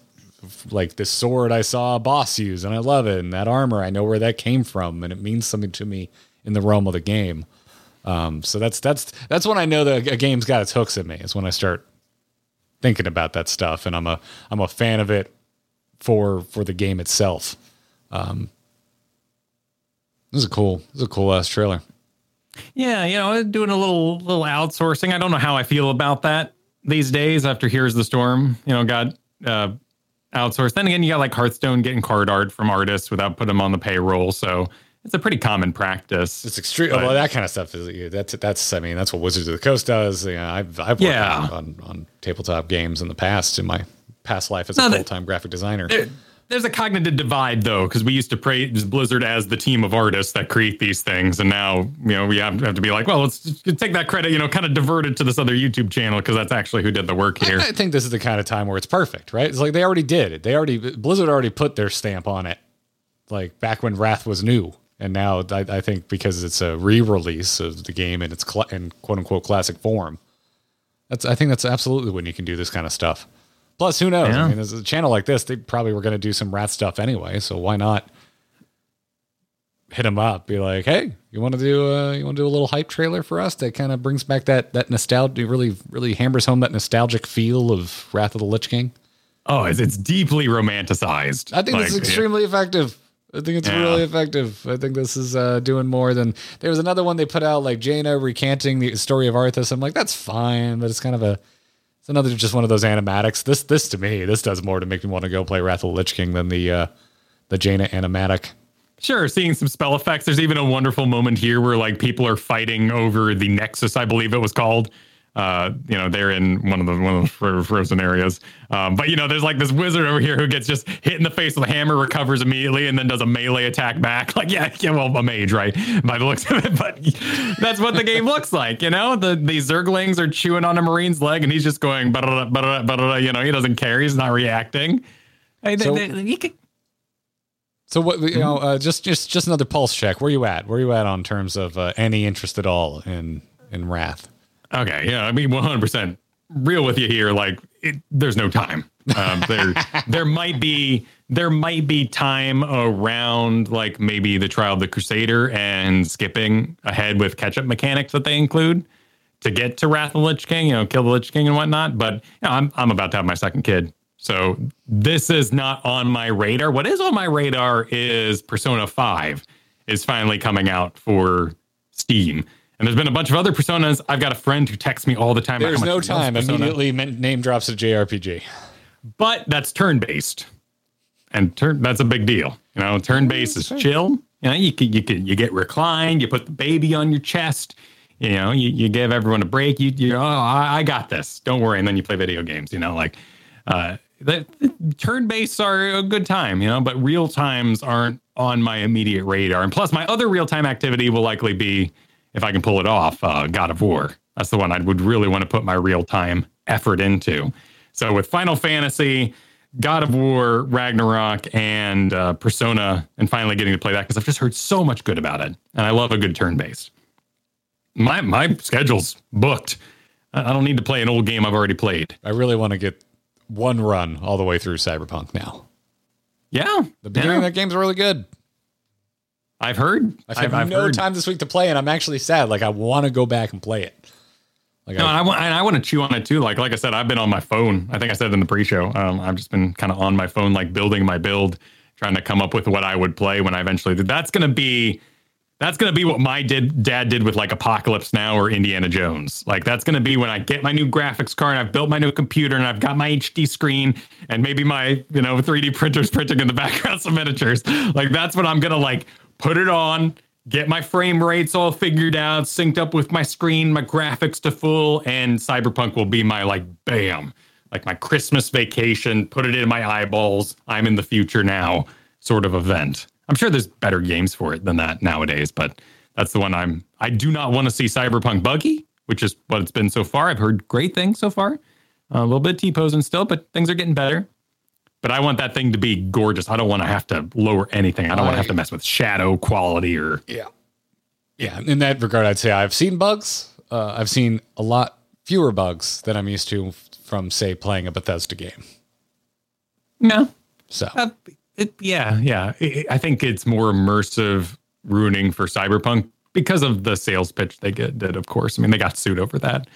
like this sword I saw a boss use and I love it, and that armor, I know where that came from and it means something to me in the realm of the game. Um, so that's, that's, that's when I know that a game's got its hooks in me, is when I start thinking about that stuff. And I'm a, I'm a fan of it for, for the game itself. Um, this is a cool, this is a cool ass trailer. Yeah. You know, doing a little, little outsourcing. I don't know how I feel about that these days after Heroes of the Storm, you know, got, uh, outsourced. Then again, you got like Hearthstone getting card art from artists without putting them on the payroll. So it's a pretty common practice. It's extreme. But, well, that kind of stuff is that's that's. I mean, that's what Wizards of the Coast does. You know, I've I've worked yeah. on, on on tabletop games in the past, in my past life as no, a full time graphic designer. There, there's a cognitive divide though, because we used to praise Blizzard as the team of artists that create these things, and now you know we have, have to be like, well, let's take that credit. You know, kind of divert it to this other YouTube channel because that's actually who did the work here. I, I think this is the kind of time where it's perfect, right? It's like they already did it. They already Blizzard already put their stamp on it, like back when Wrath was new. And now I, I think because it's a re-release of the game in its cl- in quote unquote classic form, that's I think that's absolutely when you can do this kind of stuff. Plus, who knows? Yeah. I mean, as a channel like this, they probably were going to do some Wrath stuff anyway, so why not hit them up? Be like, hey, you want to do uh, you want to do a little hype trailer for us that kind of brings back that that nostalgia, really really hammers home that nostalgic feel of Wrath of the Lich King. Oh, it's, it's deeply romanticized. I think like, it's extremely yeah. effective. I think it's yeah. really effective. I think this is uh, doing more than... There was another one they put out, like Jaina recanting the story of Arthas. I'm like, that's fine, but it's kind of a... It's another just one of those animatics. This, this to me, this does more to make me want to go play Wrath of the Lich King than the uh, the Jaina animatic. Sure, seeing some spell effects. There's even a wonderful moment here where like people are fighting over the Nexus, I believe it was called. Uh, you know, they're in one of the one of the frozen areas. Um, but you know, there's like this wizard over here who gets just hit in the face with a hammer, recovers immediately, and then does a melee attack back. Like, yeah, yeah, well, a mage, right? By the looks of it, but that's what the game looks like. You know, the these zerglings are chewing on a marine's leg, and he's just going, ba-da-da, ba-da-da, ba-da-da, you know, he doesn't care, he's not reacting. I, so, they, they, could... so what? You know, uh, just just just another pulse check. Where you at? Where you at on terms of uh, any interest at all in in Wrath? Okay, yeah, I mean, one hundred percent real with you here. Like, it, there's no time. Um, there, there might be, there might be time around, like maybe the Trial of the Crusader and skipping ahead with catch-up mechanics that they include to get to Wrath of the Lich King. You know, kill the Lich King and whatnot. But you know, I'm, I'm about to have my second kid, so this is not on my radar. What is on my radar is Persona five is finally coming out for Steam. And there's been a bunch of other Personas. I've got a friend who texts me all the time. There's no time. Immediately name drops a J R P G. But that's turn-based. And turn that's a big deal. You know, turn-based is chill. You know, you can, you can, you get reclined. You put the baby on your chest. You know, you, you give everyone a break. You, you oh, I, I got this. Don't worry. And then you play video games, you know, like uh, the, the turn-based are a good time, you know, but real times aren't on my immediate radar. And plus, my other real-time activity will likely be, if I can pull it off, uh, God of War. That's the one I would really want to put my real-time effort into. So with Final Fantasy, God of War, Ragnarok, and uh, Persona, and finally getting to play that, because I've just heard so much good about it, and I love a good turn-based. My my schedule's booked. I don't need to play an old game I've already played. I really want to get one run all the way through Cyberpunk now. Yeah. The beginning yeah. of that game's really good. I've heard. I've, I've had no heard. time this week to play, and I'm actually sad. Like, I want to go back and play it. Like, no, I, I want. And I want to chew on it too. Like, like I said, I've been on my phone. I think I said in the pre-show. Um, I've just been kind of on my phone, like building my build, trying to come up with what I would play when I eventually did. That's gonna be, that's gonna be what my did, dad did with like Apocalypse Now or Indiana Jones. Like, that's gonna be when I get my new graphics card, and I've built my new computer, and I've got my H D screen, and maybe my you know three D printers printing in the background some miniatures. Like, that's what I'm gonna like. Put it on, get my frame rates all figured out, synced up with my screen, my graphics to full, and Cyberpunk will be my, like, bam, like my Christmas vacation, put it in my eyeballs, I'm in the future now sort of event. I'm sure there's better games for it than that nowadays, but that's the one I'm... I do not want to see Cyberpunk buggy, which is what it's been so far. I've heard great things so far. Uh, a little bit T-posing still, but things are getting better. But I want that thing to be gorgeous. I don't want to have to lower anything. I don't want to have to mess with shadow quality or... Yeah. Yeah. In that regard, I'd say I've seen bugs. Uh, I've seen a lot fewer bugs than I'm used to from, say, playing a Bethesda game. No. So uh, it, yeah, yeah. It, I think it's more immersive ruining for Cyberpunk because of the sales pitch they get, did, of course. I mean, they got sued over that.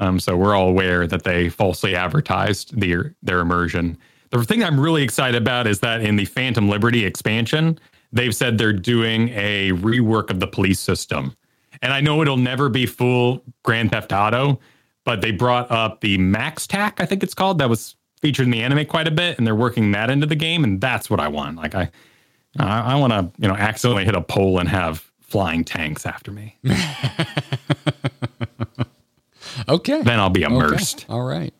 Um, so we're all aware that they falsely advertised their their immersion. The thing I'm really excited about is that in the Phantom Liberty expansion, they've said they're doing a rework of the police system. And I know it'll never be full Grand Theft Auto, but they brought up the Max Tack, I think it's called, that was featured in the anime quite a bit, and they're working that into the game, and that's what I want. Like I, I, I want to, you know, accidentally hit a pole and have flying tanks after me. Okay. Then I'll be immersed. Okay. All right.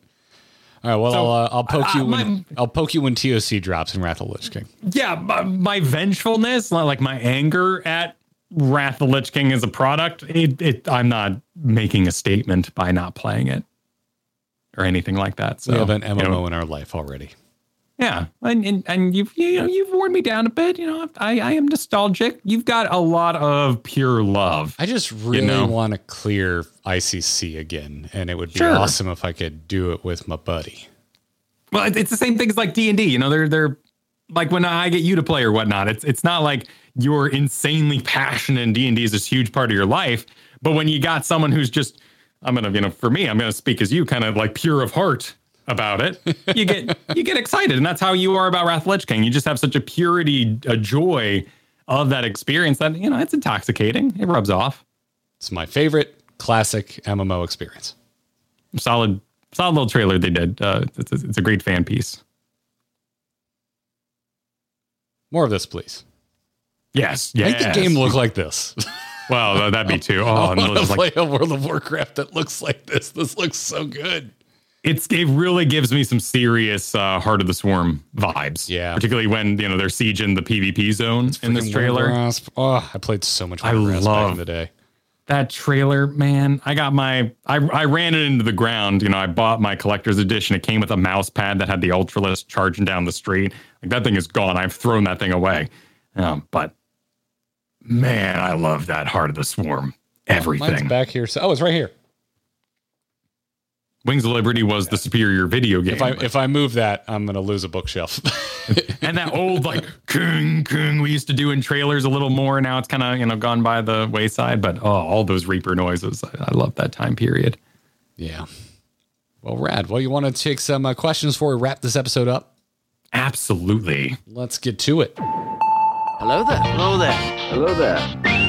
All right. Well, so, I'll, uh, I'll poke uh, you when my, I'll poke you when T O C drops in Wrath of the Lich King. Yeah, my, my vengefulness, like my anger at Wrath of the Lich King as a product, it, it, I'm not making a statement by not playing it or anything like that. So we have an M M O you know, in our life already. Yeah, and and, and you've you know, you've worn me down a bit. You know, I, I am nostalgic. You've got a lot of pure love. I just really you know? want to clear I C C again, and it would be sure. awesome if I could do it with my buddy. Well, it's the same thing as like D and D. You know, they're they're like when I get you to play or whatnot. It's it's not like you're insanely passionate and D and D is this huge part of your life, but when you got someone who's just I'm gonna you know for me I'm gonna speak as you kind of like pure of heart about it, you get you get excited, and that's how you are about Wrath of the Lich King. You just have such a purity, a joy of that experience that, you know, it's intoxicating. It rubs off. It's my favorite classic M M O experience. Solid, solid little trailer they did. Uh, it's, a, it's a great fan piece. More of this, please. Yes, yes. Make the game look like this. Well, that'd be too. Oh, I want to play like, a World of Warcraft that looks like this. This looks so good. It's it really gives me some serious uh, Heart of the Swarm vibes. Yeah, particularly when you know they're sieging the P V P zone it's in this trailer. Oh, I played so much. I love back in the day that trailer, man. I got my I I ran it into the ground. You know, I bought my collector's edition. It came with a mouse pad that had the Ultralist charging down the street. Like that thing is gone. I've thrown that thing away. Um, but man, I love that Heart of the Swarm. Everything. Mine's back here. So oh, it's right here. Wings of Liberty was the superior video game. If I, if I move that, I'm going to lose a bookshelf. And that old, like, kung, kung we used to do in trailers a little more. Now it's kind of, you know, gone by the wayside. But, oh, all those Reaper noises. I, I love that time period. Yeah. Well, rad. Well, you want to take some uh, questions before we wrap this episode up? Absolutely. Let's get to it. Hello there. Hello there. Hello there.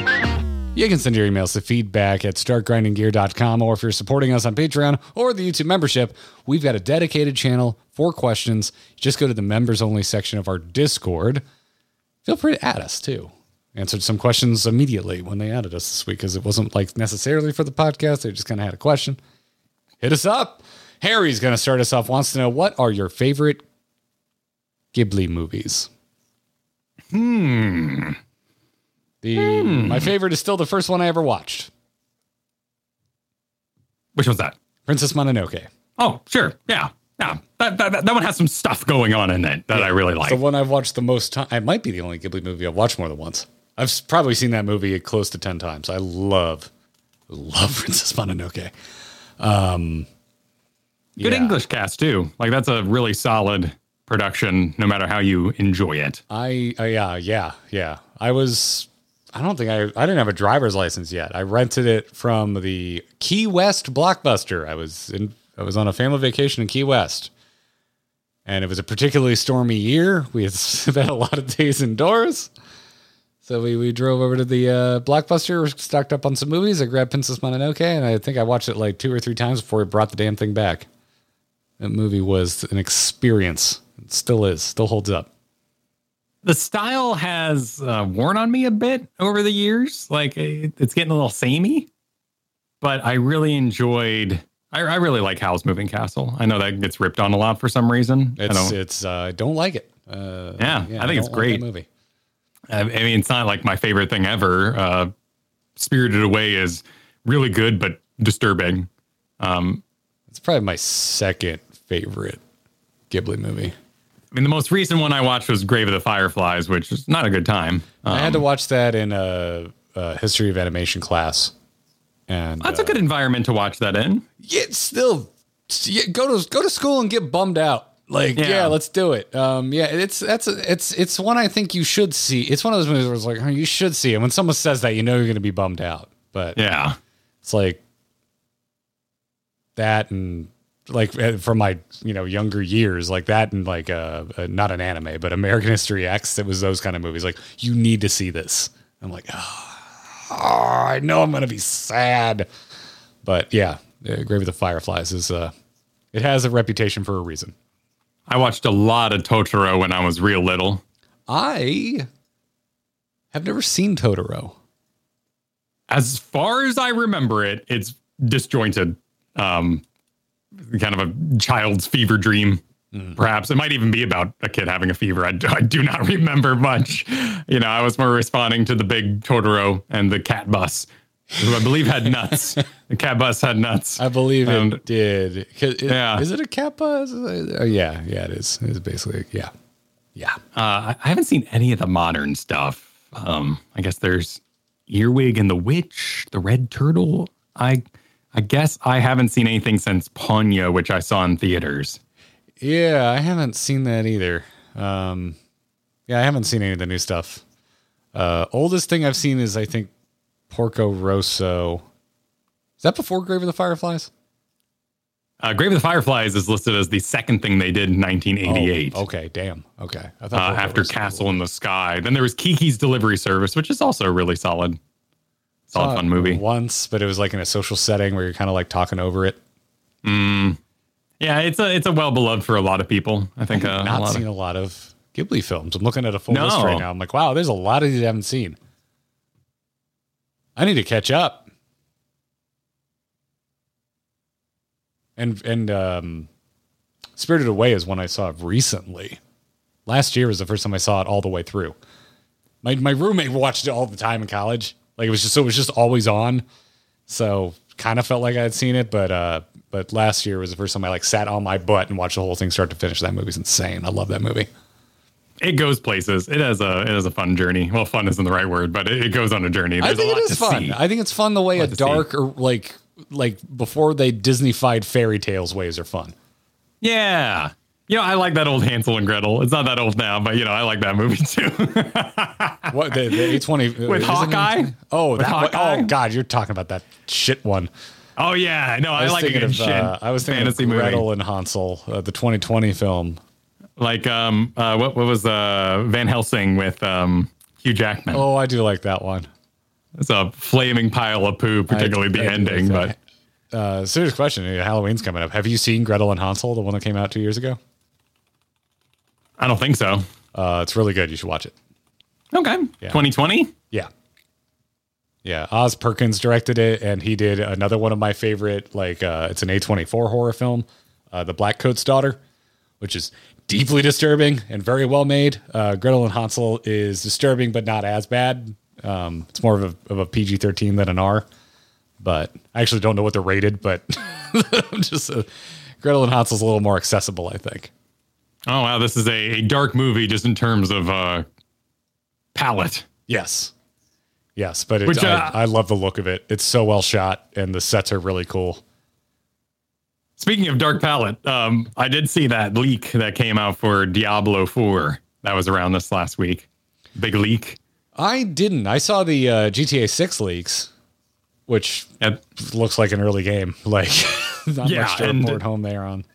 You can send your emails to feedback at start grinding gear dot com, or if you're supporting us on Patreon or the YouTube membership, we've got a dedicated channel for questions. Just go to the members only section of our Discord. Feel free to add us too. Answered some questions immediately when they added us this week because it wasn't like necessarily for the podcast. They just kind of had a question. Hit us up. Harry's going to start us off. Wants to know, what are your favorite Ghibli movies? Hmm. The, hmm. My favorite is still the first one I ever watched. Which was that? Princess Mononoke. Oh, sure. Yeah. Yeah. That, that, that one has some stuff going on in it that yeah. I really like. It's the one I've watched the most time. It might be the only Ghibli movie I've watched more than once. I've probably seen that movie close to ten times. I love, love Princess Mononoke. Um, Good yeah. English cast, too. Like, that's a really solid production, no matter how you enjoy it. I, uh, yeah, yeah, yeah. I was... I don't think I, I didn't have a driver's license yet. I rented it from the Key West Blockbuster. I was in, I was on a family vacation in Key West, and it was a particularly stormy year. We had spent a lot of days indoors. So we, we drove over to the uh, Blockbuster, stocked up on some movies. I grabbed Princess Mononoke, and I think I watched it like two or three times before we brought the damn thing back. That movie was an experience. It still is, still holds up. The style has uh, worn on me a bit over the years. Like it, it's getting a little samey, but I really enjoyed, I, I really like Howl's Moving Castle. I know that gets ripped on a lot for some reason. It's, I don't, it's, uh, don't like it. Uh, yeah, yeah, I think I it's great. Like movie. I, I mean, it's not like my favorite thing ever. Uh, Spirited Away is really good, but disturbing. Um, it's probably my second favorite Ghibli movie. I mean, the most recent one I watched was Grave of the Fireflies, which is not a good time. Um, I had to watch that in a, a history of animation class. And that's uh, a good environment to watch that in. Yeah, still yeah, go to go to school and get bummed out. Like, yeah. yeah, let's do it. Um, yeah, it's that's a, it's it's one I think you should see. It's one of those movies where it's like, oh, you should see it. When someone says that, you know you're going to be bummed out. But yeah, it's like that, and like from my you know younger years, like that, and like uh, not an anime, but American History X. It was those kind of movies. Like, you need to see this. I'm like, oh, oh I know I'm going to be sad. But yeah, Grave of the Fireflies is uh, it has a reputation for a reason. I watched a lot of Totoro when I was real little. I have never seen Totoro. As far as I remember it, it's disjointed. Um, kind of a child's fever dream, mm. perhaps. It might even be about a kid having a fever. I, I do not remember much. You know, I was more responding to the big Totoro and the cat bus, who I believe had nuts. The cat bus had nuts. I believe and, it did. It, yeah. Is it a cat bus? Oh, yeah. Yeah, it is. It's basically, yeah. Yeah. Uh, I haven't seen any of the modern stuff. Um, I guess there's Earwig and the Witch, the Red Turtle. I I guess I haven't seen anything since Ponyo, which I saw in theaters. Yeah, I haven't seen that either. Um, yeah, I haven't seen any of the new stuff. Uh, oldest thing I've seen is, I think, Porco Rosso. Is that before Grave of the Fireflies? Uh, Grave of the Fireflies is listed as the second thing they did in nineteen eighty-eight. Oh, okay, damn. Okay. I thought uh, after Castle cool. in the Sky. Then there was Kiki's Delivery Service, which is also really solid. Solid fun movie. Once, but it was like in a social setting where you're kind of like talking over it. Mm. Yeah, it's a it's a well beloved for a lot of people. I think I've uh, not a lot seen of... a lot of Ghibli films. I'm looking at a full no. list right now. I'm like, wow, there's a lot of these I haven't seen. I need to catch up. And and um, Spirited Away is one I saw recently. Last year was the first time I saw it all the way through. My my roommate watched it all the time in college. Like, it was just so it was just always on. So kind of felt like I had seen it, but uh, but last year was the first time I like sat on my butt and watched the whole thing start to finish. That movie's insane. I love that movie. It goes places. It has a it has a fun journey. Well, fun isn't the right word, but it, it goes on a journey. There's I think a lot it is to fun. See. I think it's fun the way a, a dark see. or like like before they Disney-fied fairy tales ways are fun. Yeah. You know, I like that old Hansel and Gretel. It's not that old now, but, you know, I like that movie, too. What? The, the eight twenty? With Hawkeye? It, oh, With that Hawkeye? One, oh, God, you're talking about that shit one. Oh, yeah. No, I, I like it. Of, shit uh, I was thinking fantasy of Gretel movie. and Hansel, uh, the twenty twenty film. Like, um, uh, what, what was uh, Van Helsing with um, Hugh Jackman? Oh, I do like that one. It's a flaming pile of poo, particularly do, the I ending. But uh, serious question. Halloween's coming up. Have you seen Gretel and Hansel, the one that came out two years ago? I don't think so. Uh, it's really good. You should watch it. Okay. twenty twenty? Yeah. yeah. Yeah. Oz Perkins directed it, and he did another one of my favorite, like, uh, it's an A twenty-four horror film, uh, The Black Coat's Daughter, which is deeply disturbing and very well made. Uh, Gretel and Hansel is disturbing, but not as bad. Um, it's more of a, of a P G thirteen than an R, but I actually don't know what they're rated, but just uh, Gretel and Hansel's a little more accessible, I think. Oh, wow. This is a, a dark movie just in terms of uh, palette. Yes. Yes. But it, Which, uh, I, I love the look of it. It's so well shot, and the sets are really cool. Speaking of dark palette, um, I did see that leak that came out for Diablo four. That was around this last week. Big leak. I didn't. I saw the uh, G T A six leaks, which yep. looks like an early game. Like, not yeah, much to report home there on.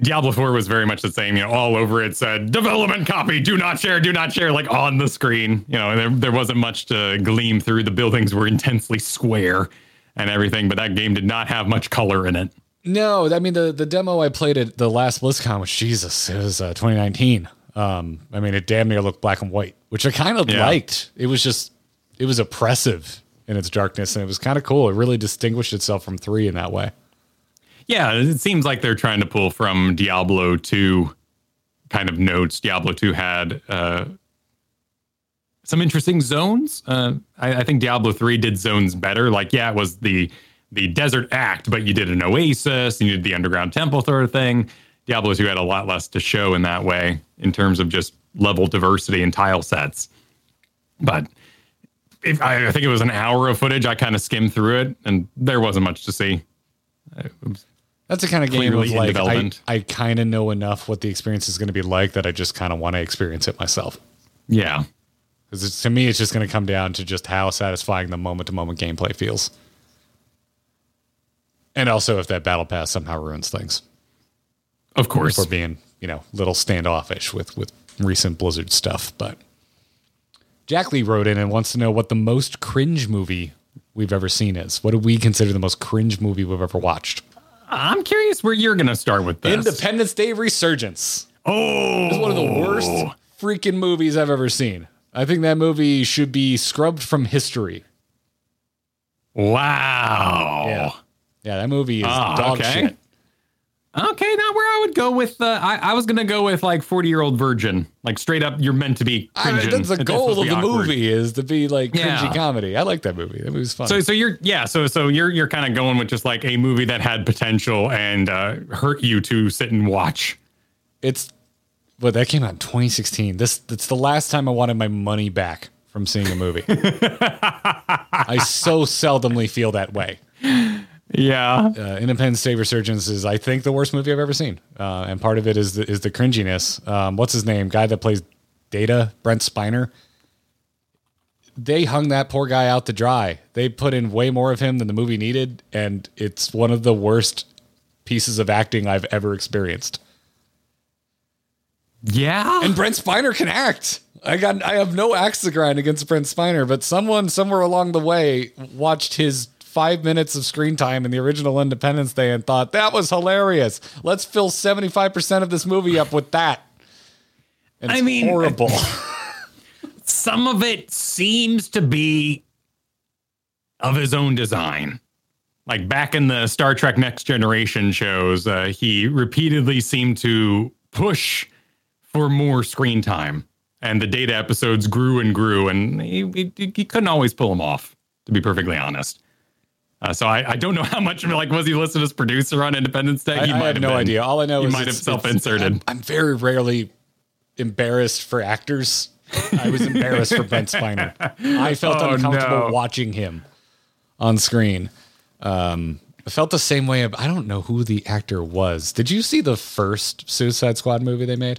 Diablo four was very much the same, you know, all over it said development copy, do not share, do not share, like on the screen. You know, there, there wasn't much to gleam through. The buildings were intensely square and everything, but that game did not have much color in it. No, I mean, the, the demo I played at the last BlizzCon was, Jesus, it was uh, twenty nineteen. Um, I mean, it damn near looked black and white, which I kind of yeah. liked. It was just, it was oppressive in its darkness, and it was kind of cool. It really distinguished itself from three in that way. Yeah, it seems like they're trying to pull from Diablo two kind of notes. Diablo two had uh, some interesting zones. Uh, I, I think Diablo three did zones better. Like, yeah, it was the the Desert Act, but you did an oasis, and you did the underground temple sort of thing. Diablo two had a lot less to show in that way in terms of just level diversity and tile sets. But if, I, I think it was an hour of footage. I kind of skimmed through it, and there wasn't much to see. It was That's the kind of game of like, I, I kind of know enough what the experience is going to be like that I just kind of want to experience it myself. Yeah. Because to me, it's just going to come down to just how satisfying the moment-to-moment gameplay feels. And also if that battle pass somehow ruins things. Of course. For being, you know, a little standoffish with, with recent Blizzard stuff. But Jack Lee wrote in and wants to know what the most cringe movie we've ever seen is. What do we consider the most cringe movie we've ever watched? I'm curious where you're going to start with this. Independence Day Resurgence. Oh. It's one of the worst freaking movies I've ever seen. I think that movie should be scrubbed from history. Wow. Yeah. Yeah, that movie is oh, dog okay. shit. Okay, now where I would go with, uh, I, I was going to go with like forty-year-old virgin. Like straight up, you're meant to be cringing. I mean, that's the goal of the awkward. movie is to be like yeah. cringy comedy. I like that movie. That movie's fun. So so you're, yeah, so so you're you're kind of going with just like a movie that had potential and uh, hurt you to sit and watch. It's, but that came out in twenty sixteen. This It's the last time I wanted my money back from seeing a movie. I so seldomly feel that way. Yeah, uh, Independence Day Resurgence is, I think, the worst movie I've ever seen, uh, and part of it is the, is the cringiness. Um, what's his name? Guy that plays Data, Brent Spiner. They hung that poor guy out to dry. They put in way more of him than the movie needed, and it's one of the worst pieces of acting I've ever experienced. Yeah, and Brent Spiner can act. I got, I have no axe to grind against Brent Spiner, but someone somewhere along the way watched his five minutes of screen time in the original Independence Day and thought that was hilarious. Let's fill seventy-five percent of this movie up with that. And it's I mean, horrible. Some of it seems to be of his own design. Like back in the Star Trek Next Generation shows, uh, he repeatedly seemed to push for more screen time, and the Data episodes grew and grew, and he, he, he couldn't always pull them off, to be perfectly honest. Uh, so I, I don't know how much, like, was he listed as producer on Independence Day? He I, might I have, have no been. idea. All I know he is he might have self-inserted. I'm, I'm very rarely embarrassed for actors. I was embarrassed for Brent Spiner. I felt oh, uncomfortable no. watching him on screen. Um, I felt the same way. Of, I don't know who the actor was. Did you see the first Suicide Squad movie they made?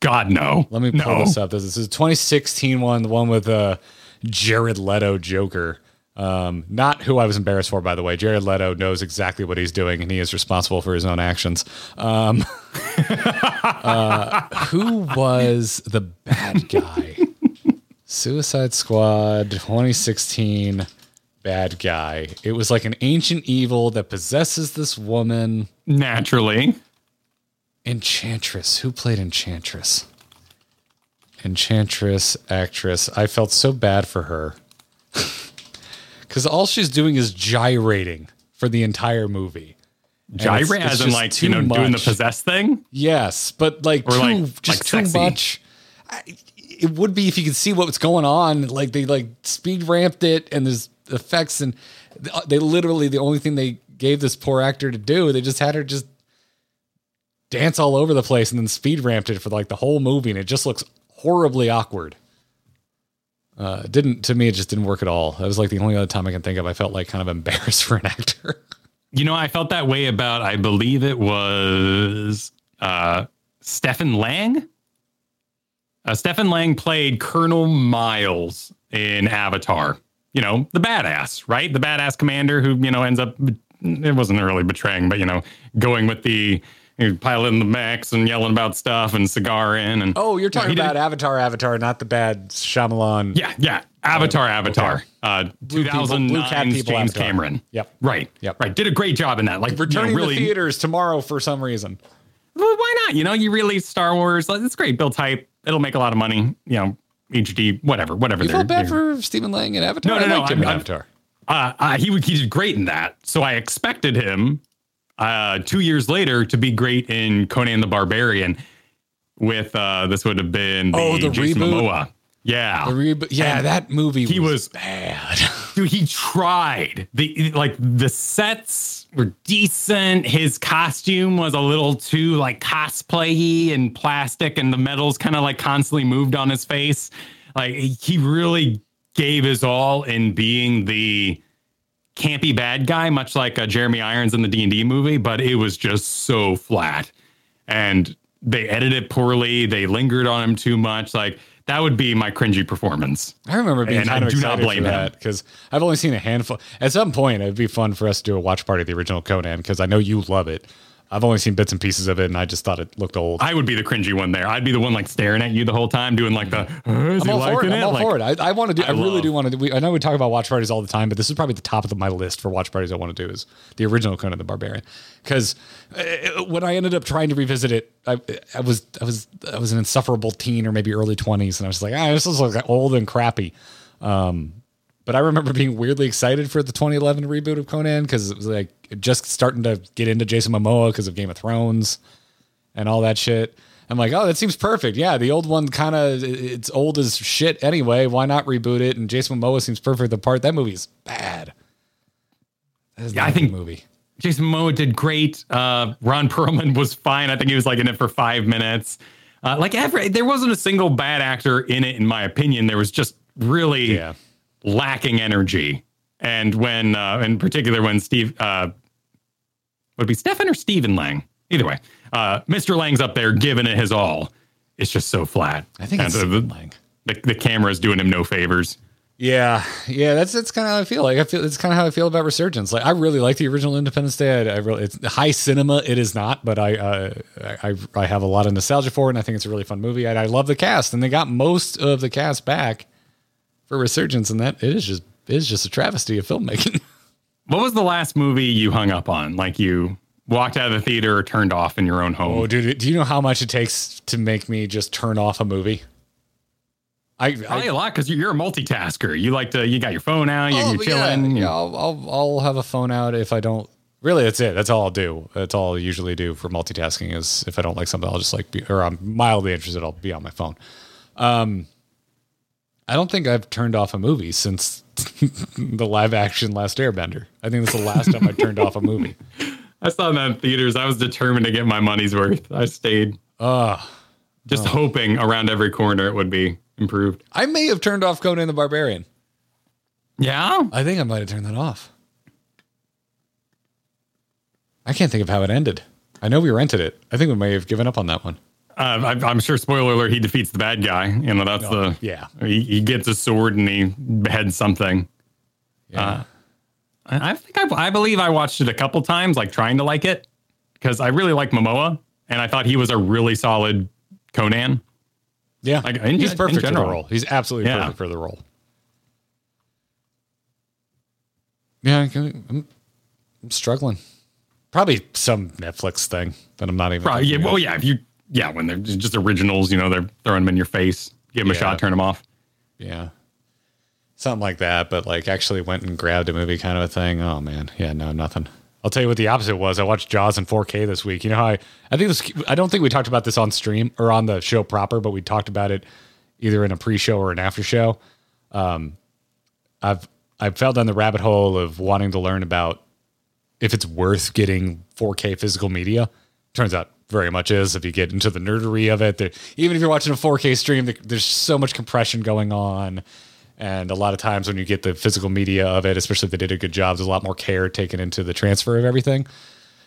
God, no. Let me pull no. this up. This is a twenty sixteen one, the one with uh, Jared Leto Joker. Um, not who I was embarrassed for, by the way. Jared Leto knows exactly what he's doing, and he is responsible for his own actions. Um, uh, who was the bad guy? Suicide Squad twenty sixteen bad guy. It was like an ancient evil that possesses this woman. Naturally. Enchantress. Who played Enchantress? Enchantress actress. I felt so bad for her. Because all she's doing is gyrating for the entire movie. Gyrate as in like, you know, much. doing the possessed thing? Yes, but like, too, like just like too sexy. much. I, it would be if you could see what was going on. Like they like speed ramped it and there's effects and they literally, the only thing they gave this poor actor to do, they just had her just dance all over the place and then speed ramped it for like the whole movie. And it just looks horribly awkward. Uh, didn't to me, it just didn't work at all. That was like the only other time I can think of. I felt like kind of embarrassed for an actor. You know, I felt that way about, I believe it was uh, Stephen Lang. Uh, Stephen Lang played Colonel Miles in Avatar. You know, the badass, right? The badass commander who, you know, ends up, it wasn't really betraying, but, you know, going with the piloting the mechs and yelling about stuff and cigar in and oh, you're talking yeah, about did. Avatar, Avatar, not the bad Shyamalan. Yeah, yeah, Avatar, uh, Avatar. Okay. Uh, two thousand nine, James Avatar. Cameron. Yep, right, yep, right. Did a great job in that. Like returning you know, really, to theaters tomorrow for some reason. Well, why not? You know, you release Star Wars. It's great. Build hype. It'll make a lot of money. You know, H D, whatever, whatever. You felt bad for Stephen Lang in Avatar. No, no, no. I, Avatar. Uh, uh, he would. He did great in that. So I expected him. Uh, two years later to be great in Conan the Barbarian with uh, this would have been the, oh, the Jason reboot? Momoa. Yeah. The rebo- yeah, and that movie he was, was bad. Dude, he tried. The like the sets were decent. His costume was a little too like cosplay-y and plastic, and the metals kind of like constantly moved on his face. Like he really gave his all in being the campy bad guy, much like uh, Jeremy Irons in the D and D movie, but it was just so flat. And they edited it poorly. They lingered on him too much. Like, that would be my cringy performance. I remember being and kind of I do excited not blame for that because I've only seen a handful. At some point, it'd be fun for us to do a watch party of the original Conan because I know you love it. I've only seen bits and pieces of it, and I just thought it looked old. I would be the cringy one there. I'd be the one like staring at you the whole time, doing like the. Uh, is I'm all for it. I'm all like, for it. I, I want to do. I, I really love. do want to. Do, we, I know we talk about watch parties all the time, but this is probably the top of my list for watch parties I want to do is the original Conan the Barbarian, because uh, when I ended up trying to revisit it, I, I was I was I was an insufferable teen or maybe early twenties, and I was like, ah, this is like old and crappy. Um, But I remember being weirdly excited for the twenty eleven reboot of Conan because it was like just starting to get into Jason Momoa because of Game of Thrones and all that shit. I'm like, oh, that seems perfect. Yeah, the old one kind of, it's old as shit anyway. Why not reboot it? And Jason Momoa seems perfect. The part, that movie is bad. That is yeah, I think movie. Jason Momoa did great. Uh, Ron Perlman was fine. I think he was like in it for five minutes. Uh, like every, there wasn't a single bad actor in it, in my opinion. There was just really... Yeah. lacking energy. And when uh, in particular when Steve uh, would it be Stefan or Stephen Lang, either way, uh, Mister Lang's up there giving it his all. It's just so flat. I think it's the, Lang. The, the camera is doing him no favors. Yeah, yeah, that's that's kind of how I feel. Like I feel that's kind of how I feel about Resurgence. Like I really like the original Independence Day. I, I really, it's high cinema. It is not, but I, uh, I I have a lot of nostalgia for it, and I think it's a really fun movie. And I love the cast, and they got most of the cast back for Resurgence, and that it is just it is just a travesty of filmmaking. What was the last movie you hung up on? Like you walked out of the theater or turned off in your own home? Oh, dude, do you know how much it takes to make me just turn off a movie? I Probably I, a lot because you're a multitasker. You like to you got your phone out, you're, oh, you're chilling. Yeah, you know. I'll, I'll I'll have a phone out if I don't. Really, that's it. That's all I'll do. That's all I usually do for multitasking is if I don't like something, I'll just like be, or I'm mildly interested, I'll be on my phone. Um. I don't think I've turned off a movie since the live action Last Airbender. I think that's the last time I turned off a movie. I saw that in theaters. I was determined to get my money's worth. I stayed uh, just uh. hoping around every corner it would be improved. I may have turned off Conan the Barbarian. Yeah? I think I might have turned that off. I can't think of how it ended. I know we rented it. I think we may have given up on that one. Uh, I, I'm sure, spoiler alert, he defeats the bad guy. You know, that's no, the... Yeah. He, he gets a sword and he beheads something. Yeah. Uh, I, I think I, I believe I watched it a couple times, like trying to like it, because I really like Momoa, and I thought he was a really solid Conan. Yeah. Like, in, He's perfect in for the role. He's absolutely yeah. perfect for the role. Yeah, I'm, I'm struggling. Probably some Netflix thing that I'm not even... Probably, yeah, well, yeah, if you... Yeah, when they're just originals, you know, they're throwing them in your face. Give them yeah. a shot, turn them off. Yeah. Something like that, but like actually went and grabbed a movie kind of a thing. Oh, man. Yeah, no, nothing. I'll tell you what the opposite was. I watched Jaws in four K this week. You know how I, I think this, I don't think we talked about this on stream or on the show proper, but we talked about it either in a pre-show or an after show. Um, I've, I've fell down the rabbit hole of wanting to learn about if it's worth getting four K physical media. Turns out very much is if you get into the nerdery of it. Even if you're watching a four K stream, there's so much compression going on. And a lot of times when you get the physical media of it, especially if they did a good job, there's a lot more care taken into the transfer of everything.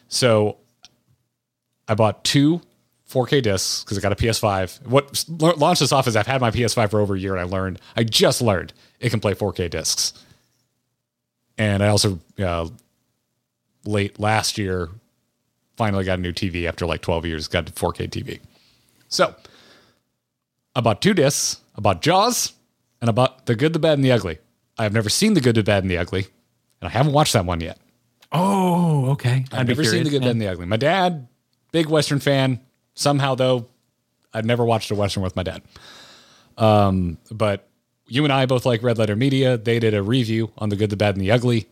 So I bought two four K discs because I got a P S five. What launched this off is I've had my P S five for over a year and I learned, I just learned it can play four K discs. And I also, uh, late last year, finally got a new T V after like twelve years, got a four K T V. So I bought two discs. I bought Jaws and I bought The Good, the Bad and the Ugly. I have never seen The Good, the Bad and the Ugly and I haven't watched that one yet. Oh, okay. I've I'd never seen The Good, the Bad and the Ugly. My dad, big Western fan. Somehow though, I've never watched a Western with my dad. Um, but you and I both like Red Letter Media. They did a review on The Good, the Bad and the Ugly.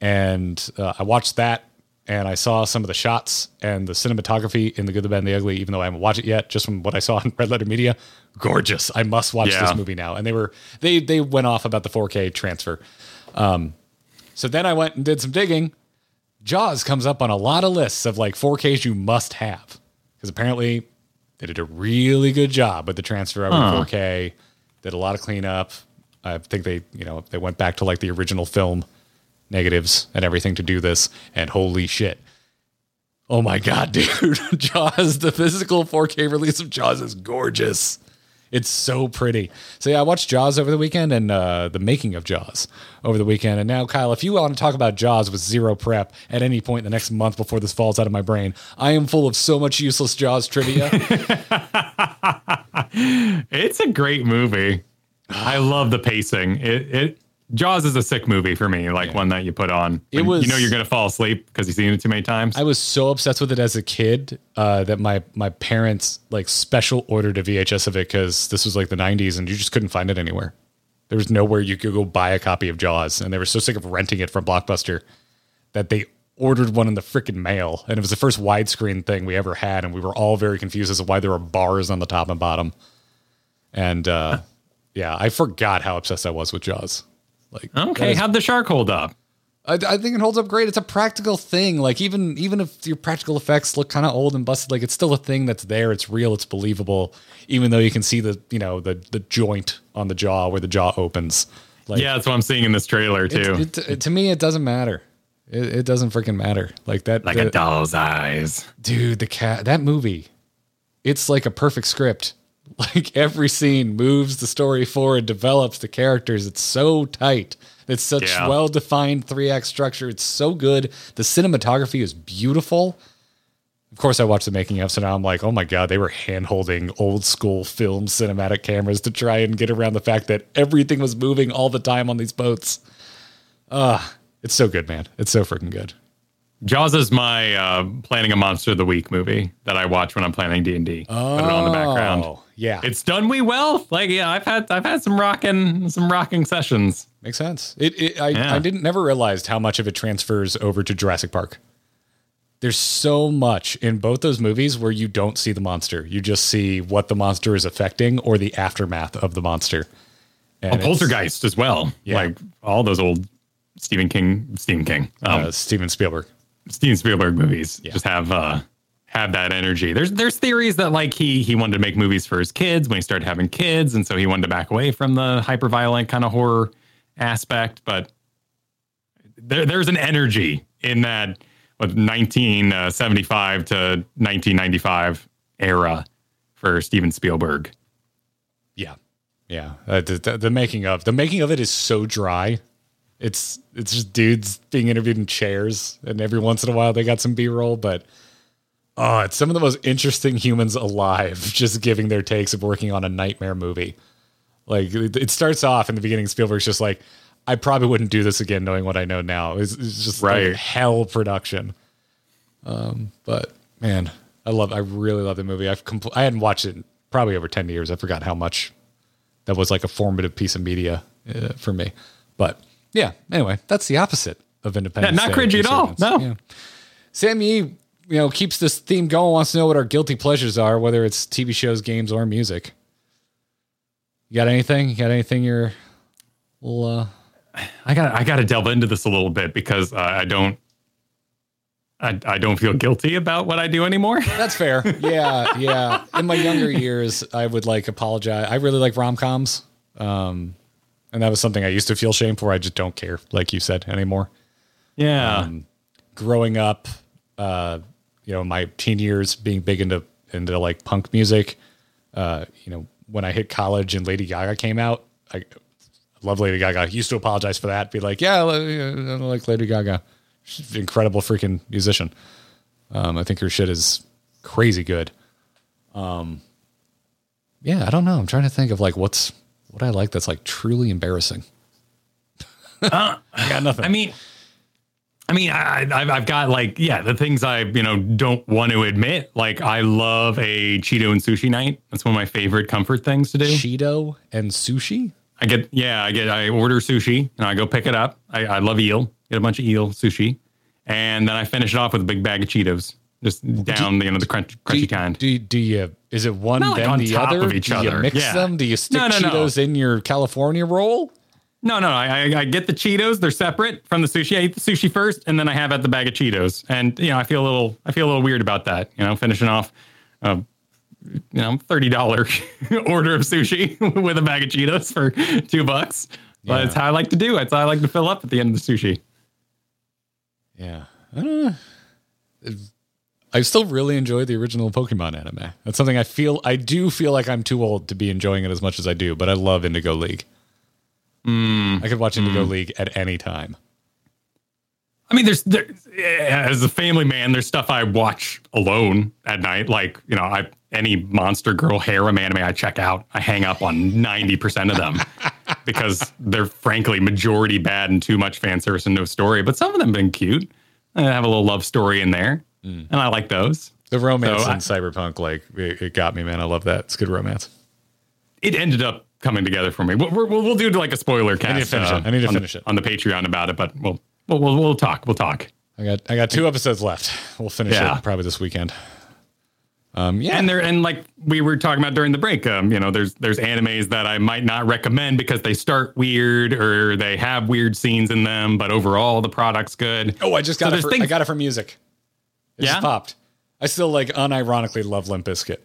And uh, I watched that. And I saw some of the shots and the cinematography in The Good, the Bad, and the Ugly, even though I haven't watched it yet, just from what I saw in Red Letter Media, gorgeous. I must watch yeah. this movie now. And they were they they went off about the four K transfer. Um, so then I went and did some digging. Jaws comes up on a lot of lists of like four Ks you must have. Because apparently they did a really good job with the transfer over huh. four K, did a lot of cleanup. I think they, you know, they went back to like the original film negatives and everything to do this, and holy shit. Oh my god, dude. Jaws, the physical four K release of Jaws is gorgeous. It's so pretty. So yeah, I watched Jaws over the weekend and uh, the making of Jaws over the weekend. And now, Kyle, if you want to talk about Jaws with zero prep at any point in the next month before this falls out of my brain, I am full of so much useless Jaws trivia. It's a great movie. I love the pacing. It, it Jaws is a sick movie for me, like yeah. one that you put on. It was, you know you're going to fall asleep because you've seen it too many times. I was so obsessed with it as a kid uh, that my my parents like special ordered a V H S of it because this was like the nineties and you just couldn't find it anywhere. There was nowhere you could go buy a copy of Jaws, and they were so sick of renting it from Blockbuster that they ordered one in the freaking mail. And it was the first widescreen thing we ever had, and we were all very confused as to why there were bars on the top and bottom. And uh, yeah, I forgot how obsessed I was with Jaws. Like, okay, is, how'd the shark hold up? I, I think it holds up great. It's a practical thing. Like even even if your practical effects look kind of old and busted, like it's still a thing that's there. It's real. It's believable. Even though you can see the you know the the joint on the jaw where the jaw opens. Like, yeah, that's what I'm seeing in this trailer too. It, it, it, to me, it doesn't matter. It, it doesn't freaking matter. Like that. Like the, a doll's eyes, dude. The cat. That movie. It's like a perfect script. Like every scene moves the story forward, develops the characters. It's so tight. It's such yeah. well-defined three-act structure. It's so good. The cinematography is beautiful. Of course, I watched the making of, so now I'm like, oh my God, they were hand-holding old-school film cinematic cameras to try and get around the fact that everything was moving all the time on these boats. Ah, uh, it's so good, man. It's so freaking good. Jaws is my uh, Planning a Monster of the Week movie that I watch when I'm planning D and D. Oh, put it on the background. Yeah, it's done me well. Like, yeah, I've had I've had some rocking some rocking sessions. Makes sense. It, it I, yeah. I didn't never realized how much of it transfers over to Jurassic Park. There's so much in both those movies where you don't see the monster. You just see what the monster is affecting or the aftermath of the monster. And oh, Poltergeist as well. Yeah. Like all those old Stephen King, Stephen King, um, uh, Steven Spielberg. Steven Spielberg movies yeah. just have uh, have that energy. There's there's theories that like he he wanted to make movies for his kids when he started having kids, and so he wanted to back away from the hyper-violent kind of horror aspect. But there there's an energy in that what, nineteen seventy-five to nineteen ninety-five era for Steven Spielberg. Yeah, yeah. Uh, the, the making of the making of it is so dry. It's it's just dudes being interviewed in chairs, and every once in a while they got some B-roll, but oh, it's some of the most interesting humans alive just giving their takes of working on a nightmare movie. Like it starts off in the beginning, Spielberg's just like, I probably wouldn't do this again knowing what I know now. It's, it's just right. like hell production. Um, but man, I love I really love the movie. I've compl- I hadn't watched it in probably over ten years. I forgot how much that was like a formative piece of media uh, for me. But yeah. Anyway, that's the opposite of Independence. Yeah, not cringy at all. No. Yeah. Sam Yee, you know, keeps this theme going. Wants to know what our guilty pleasures are, whether it's T V shows, games, or music. You got anything? You got anything? You're. Well, uh... I got. I got to delve into this a little bit because uh, I don't. I, I don't feel guilty about what I do anymore. That's fair. Yeah, yeah. In my younger years, I would like apologize. I really like rom-coms. Um, And that was something I used to feel shame for. I just don't care, like you said, anymore. Yeah. Um, growing up, uh, you know, my teen years being big into into like punk music. Uh, you know, when I hit college and Lady Gaga came out, I love Lady Gaga. I used to apologize for that. Be like, yeah, I like Lady Gaga. She's an incredible freaking musician. Um, I think her shit is crazy good. Um, yeah, I don't know. I'm trying to think of like what's. What I like that's like truly embarrassing. uh, I got nothing. I mean, I mean, I, I've, I've got like, yeah, the things I, you know, don't want to admit. Like I love a Cheeto and sushi night. That's one of my favorite comfort things to do. Cheeto and sushi? I get, yeah, I get, I order sushi and I go pick it up. I, I love eel. Get a bunch of eel sushi. And then I finish it off with a big bag of Cheetos. Just down you, the end of the crunch, crunchy do, kind. Do, do you? Is it one like then on the other? Of each do you other. mix yeah. them? Do you stick no, no, Cheetos no. in your California roll? No, no. I, I get the Cheetos. They're separate from the sushi. I eat the sushi first, and then I have at the bag of Cheetos. And you know, I feel a little, I feel a little weird about that. You know, finishing off, uh, you know, thirty dollar order of sushi with a bag of Cheetos for two bucks. Yeah. But it's how I like to do. It's how I like to fill up at the end of the sushi. Yeah. I don't know. It, I still really enjoy the original Pokemon anime. That's something I feel, I do feel like I'm too old to be enjoying it as much as I do, but I love Indigo League. Mm. I could watch Indigo mm. League at any time. I mean, there's, there, as a family man, there's stuff I watch alone at night. Like, you know, I any Monster Girl harem anime I check out, I hang up on ninety percent of them because they're frankly majority bad and too much fan service and no story. But some of them have been cute. I have a little love story in there. Mm. And I like those. The romance so in I, Cyberpunk, like, it, it got me, man. I love that. It's good romance. It ended up coming together for me. We'll, we'll, we'll do like a spoiler cast. I need to finish, uh, it. I need to on, finish it on the Patreon about it, but we'll, we'll we'll we'll talk. We'll talk. I got I got two episodes left. We'll finish yeah. it probably this weekend. Um, yeah, and there and like we were talking about during the break, um, you know, there's there's animes that I might not recommend because they start weird or they have weird scenes in them, but overall the product's good. Oh, I just got so it. For, things- I got it for music. It yeah? just popped. I still like unironically love Limp Bizkit.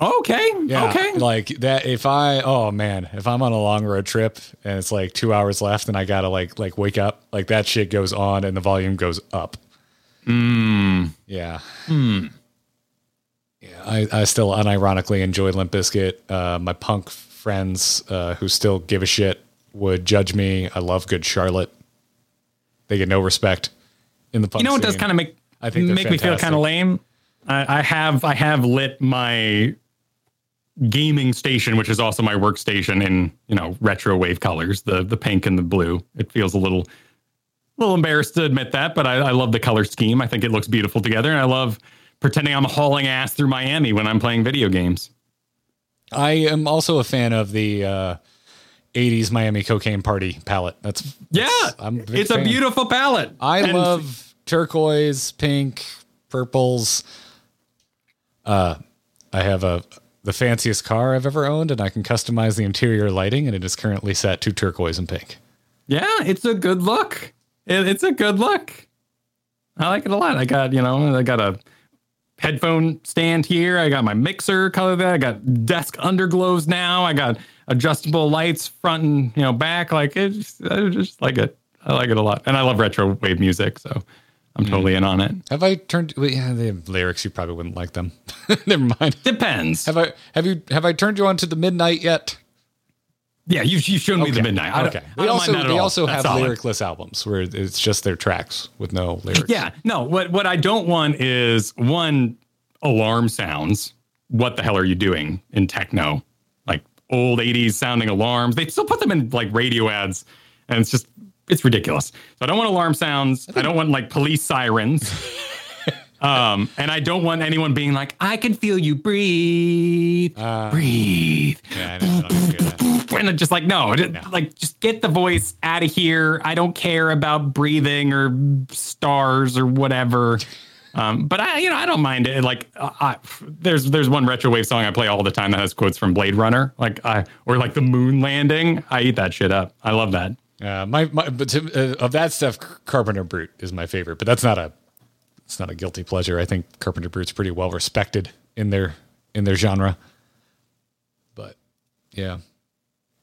Okay. Yeah, okay. Like that. If I, oh man, if I'm on a long road trip and it's like two hours left and I gotta like, like wake up, like that shit goes on and the volume goes up. Mm. Yeah. Mm. Yeah. I, I still unironically enjoy Limp Bizkit. Uh, my punk friends, uh, who still give a shit would judge me. I love Good Charlotte. They get no respect in the punk. You know what scene. Does kind of make, I think make fantastic. Me feel kind of lame. I, I have, I have lit my gaming station, which is also my workstation, in, you know, retro wave colors, the the pink and the blue. It feels a little little embarrassed to admit that, but I, I love the color scheme. I think it looks beautiful together, and I love pretending I'm hauling ass through Miami when I'm playing video games. I am also a fan of the uh eighties Miami Cocaine Party palette. That's, that's yeah, I'm a big it's fan. A beautiful palette. I and love turquoise, pink, purples. Uh, I have a the fanciest car I've ever owned, and I can customize the interior lighting, and it is currently set to turquoise and pink. Yeah, it's a good look. It, it's a good look. I like it a lot. I got, you know, I got a headphone stand here. I got my mixer color there. I got desk underglows now. I got adjustable lights front and, you know, back. Like, it just, I just like it. I like it a lot. And I love retro wave music, so I'm totally in on it. Have I turned? Well, yeah, the lyrics, you probably wouldn't like them. Never mind. Depends. Have I? Have you? Have I turned you on to the Midnight yet? Yeah, you you showed okay. me the Midnight. I okay. We I also we all. also That's have solid. Lyricless albums where it's just their tracks with no lyrics. Yeah. No. What What I don't want is one alarm sounds. What the hell are you doing in techno? Like old eighties sounding alarms. They still put them in like radio ads, and it's just. It's ridiculous. So I don't want alarm sounds. I don't want like police sirens. um, and I don't want anyone being like, I can feel you breathe, uh, breathe. Yeah, I don't and I'm just like, no, just, no, like just get the voice out of here. I don't care about breathing or stars or whatever. Um, but I, you know, I don't mind it. Like I, there's, there's one retro wave song I play all the time that has quotes from Blade Runner. Like I, or like the moon landing. I eat that shit up. I love that. Uh, my, my but to, uh, of that stuff, Carpenter Brut is my favorite, but that's not a, it's not a guilty pleasure. I think Carpenter Brut's pretty well respected in their, in their genre, but yeah,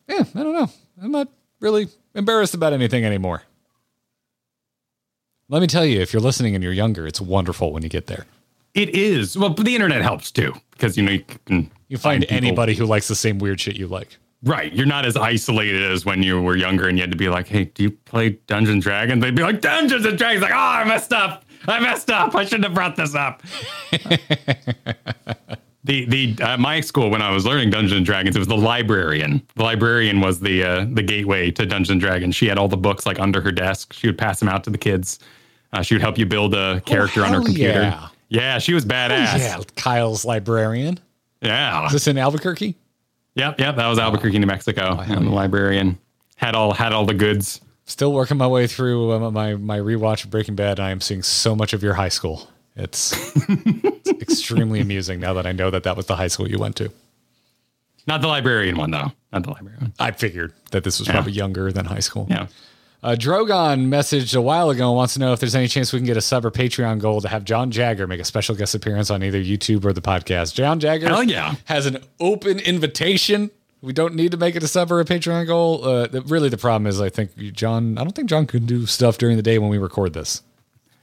yeah, I don't know. I'm not really embarrassed about anything anymore. Let me tell you, if you're listening and you're younger, it's wonderful when you get there. It is. Well, the internet helps too, because you know, you can you find, find anybody who likes the same weird shit you like. Right. You're not as isolated as when you were younger and you had to be like, hey, do you play Dungeons and Dragons? They'd be like, Dungeons and Dragons. Like, oh, I messed up. I messed up. I shouldn't have brought this up. the the uh, my school, when I was learning Dungeons and Dragons, it was the librarian. The librarian was the uh, the gateway to Dungeons and Dragons. She had all the books like under her desk. She would pass them out to the kids. Uh, she would help you build a character oh, on her computer. Yeah. yeah, she was badass. Oh, yeah, Kyle's librarian. Yeah. Is this in Albuquerque? Yep, yep, that was Albuquerque, New Mexico. Oh, I'm the librarian. Had all had all the goods. Still working my way through um, my my rewatch of Breaking Bad. I am seeing so much of your high school. It's, it's extremely amusing now that I know that that was the high school you went to. Not the librarian one, though. Not the librarian one. I figured that this was yeah. probably younger than high school. Yeah. Uh, Drogon messaged a while ago and wants to know if there's any chance we can get a sub or Patreon goal to have John Jagger make a special guest appearance on either YouTube or the podcast. John Jagger yeah. has an open invitation We don't need to make it a sub or a Patreon goal. Uh, the, really, the problem is I think John, I don't think John can do stuff during the day when we record this.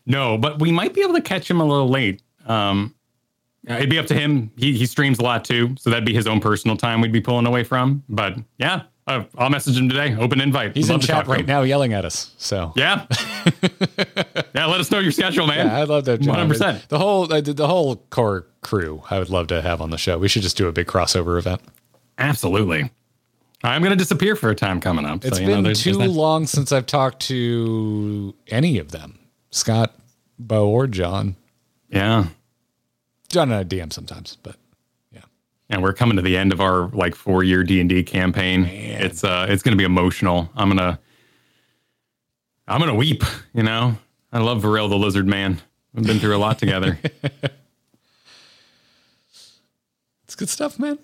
No, but we might be able to catch him a little late. Um, it'd be up to him. He he streams a lot too, so that'd be his own personal time we'd be pulling away from. But yeah, I've, I'll message him today. Open invite. He's in chat right now yelling at us. So yeah, yeah. Let us know your schedule, man. Yeah, I'd love to. One hundred percent. The whole uh, the whole core crew, I would love to have on the show. We should just do a big crossover event. Absolutely. I'm going to disappear for a time coming up. It's so, you been know, there's, too there's long since I've talked to any of them. Scott, Bo, or John. Yeah. John and I D M sometimes, but yeah. And we're coming to the end of our like four year D and D campaign. Man. It's uh it's gonna be emotional. I'm gonna I'm gonna weep, you know. I love Varel the Lizard Man. We've been through a lot together. It's good stuff, man.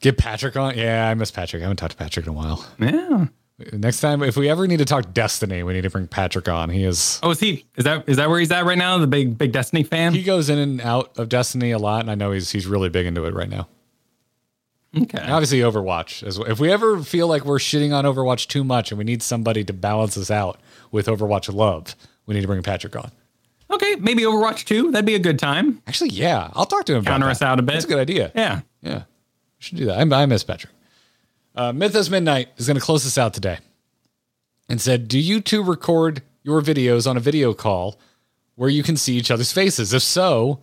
Get Patrick on. Yeah, I miss Patrick. I haven't talked to Patrick in a while. Yeah. Next time, if we ever need to talk Destiny, we need to bring Patrick on. He is. Oh, is he? Is that is that where he's at right now? The big big Destiny fan. He goes in and out of Destiny a lot, and I know he's he's really big into it right now. Okay. And obviously, Overwatch as well. If we ever feel like we're shitting on Overwatch too much, and we need somebody to balance us out with Overwatch love, we need to bring Patrick on. Okay, maybe Overwatch two. That'd be a good time. Actually, yeah, I'll talk to him. Counter us out a bit. That's a good idea. Yeah, yeah, we should do that. I, I miss Patrick. Uh, Mythos Midnight is going to close this out today and said, do you two record your videos on a video call where you can see each other's faces? If so,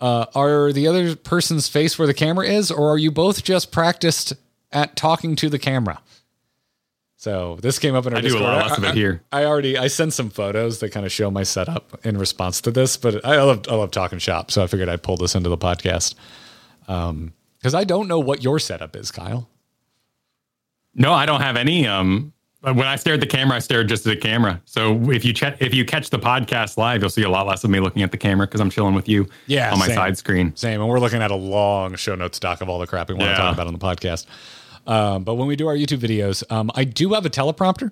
uh, are the other person's face where the camera is, or are you both just practiced at talking to the camera? So this came up in our I Discord. Do a lot I, of it here. I, I already, I sent some photos that kind of show my setup in response to this, but I love, I love talking shop. So I figured I'd pull this into the podcast. Um, cause I don't know what your setup is, Kyle. No, I don't have any. Um, when I stare at the camera, I stare just at the camera. So if you check, if you catch the podcast live, you'll see a lot less of me looking at the camera because I'm chilling with you yeah, on my same. side screen. Same. And we're looking at a long show notes doc of all the crap we want yeah. to talk about on the podcast. Um, but when we do our YouTube videos, um, I do have a teleprompter.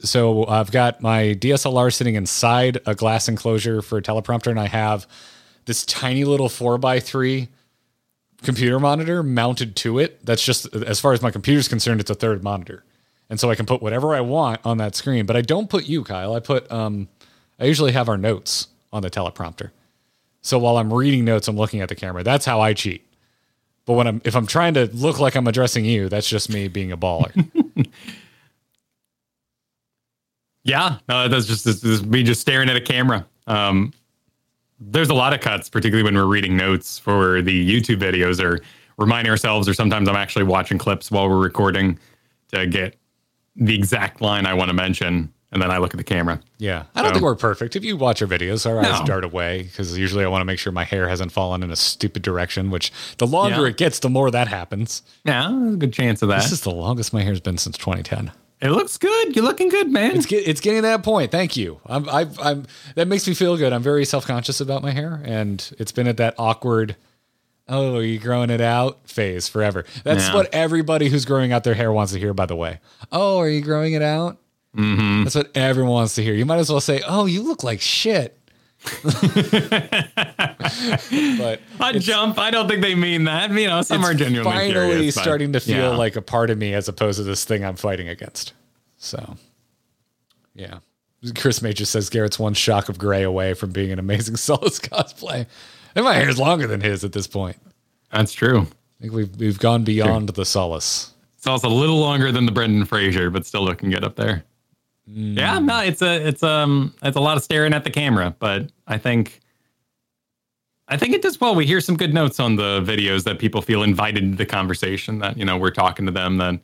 So I've got my D S L R sitting inside a glass enclosure for a teleprompter. And I have this tiny little four by three computer monitor mounted to it. That's just, as far as my computer's concerned, it's a third monitor. And so I can put whatever I want on that screen, but I don't put you, Kyle. I put, um, I usually have our notes on the teleprompter. So while I'm reading notes, I'm looking at the camera. That's how I cheat. But when I'm, if I'm trying to look like I'm addressing you, that's just me being a baller. Yeah, no, that's just, this is me just staring at a camera. Um, There's a lot of cuts, particularly when we're reading notes for the YouTube videos or reminding ourselves, or sometimes I'm actually watching clips while we're recording to get the exact line I want to mention. And then I look at the camera. Yeah. I don't so. think we're perfect. If you watch our videos, our eyes no. dart away because usually I want to make sure my hair hasn't fallen in a stupid direction, which the longer yeah. it gets, the more that happens. Yeah, there's a good chance of that. This is the longest my hair's been since twenty ten. It looks good. You're looking good, man. It's, get, it's getting to that point. Thank you. I'm, I, I'm, that makes me feel good. I'm very self-conscious about my hair, and it's been at that awkward, oh, you're growing it out phase forever. That's yeah. what everybody who's growing out their hair wants to hear, by the way. Oh, are you growing it out? Mm-hmm. That's what everyone wants to hear. You might as well say, oh, you look like shit. But I jump. I don't think they mean that. You know, some are genuinely finally curious, starting to feel yeah. like a part of me as opposed to this thing I'm fighting against. So, yeah. Chris Major says Garrett's one shock of gray away from being an amazing Solace cosplay, and my hair is longer than his at this point. That's true. I think we've we've gone beyond true. the Solace. Solace a little longer than the Brendan Fraser, but still looking good up there. Yeah, no, it's a, it's um, it's a lot of staring at the camera, but I think, I think it does well. We hear some good notes on the videos that people feel invited into the conversation. That you know we're talking to them, that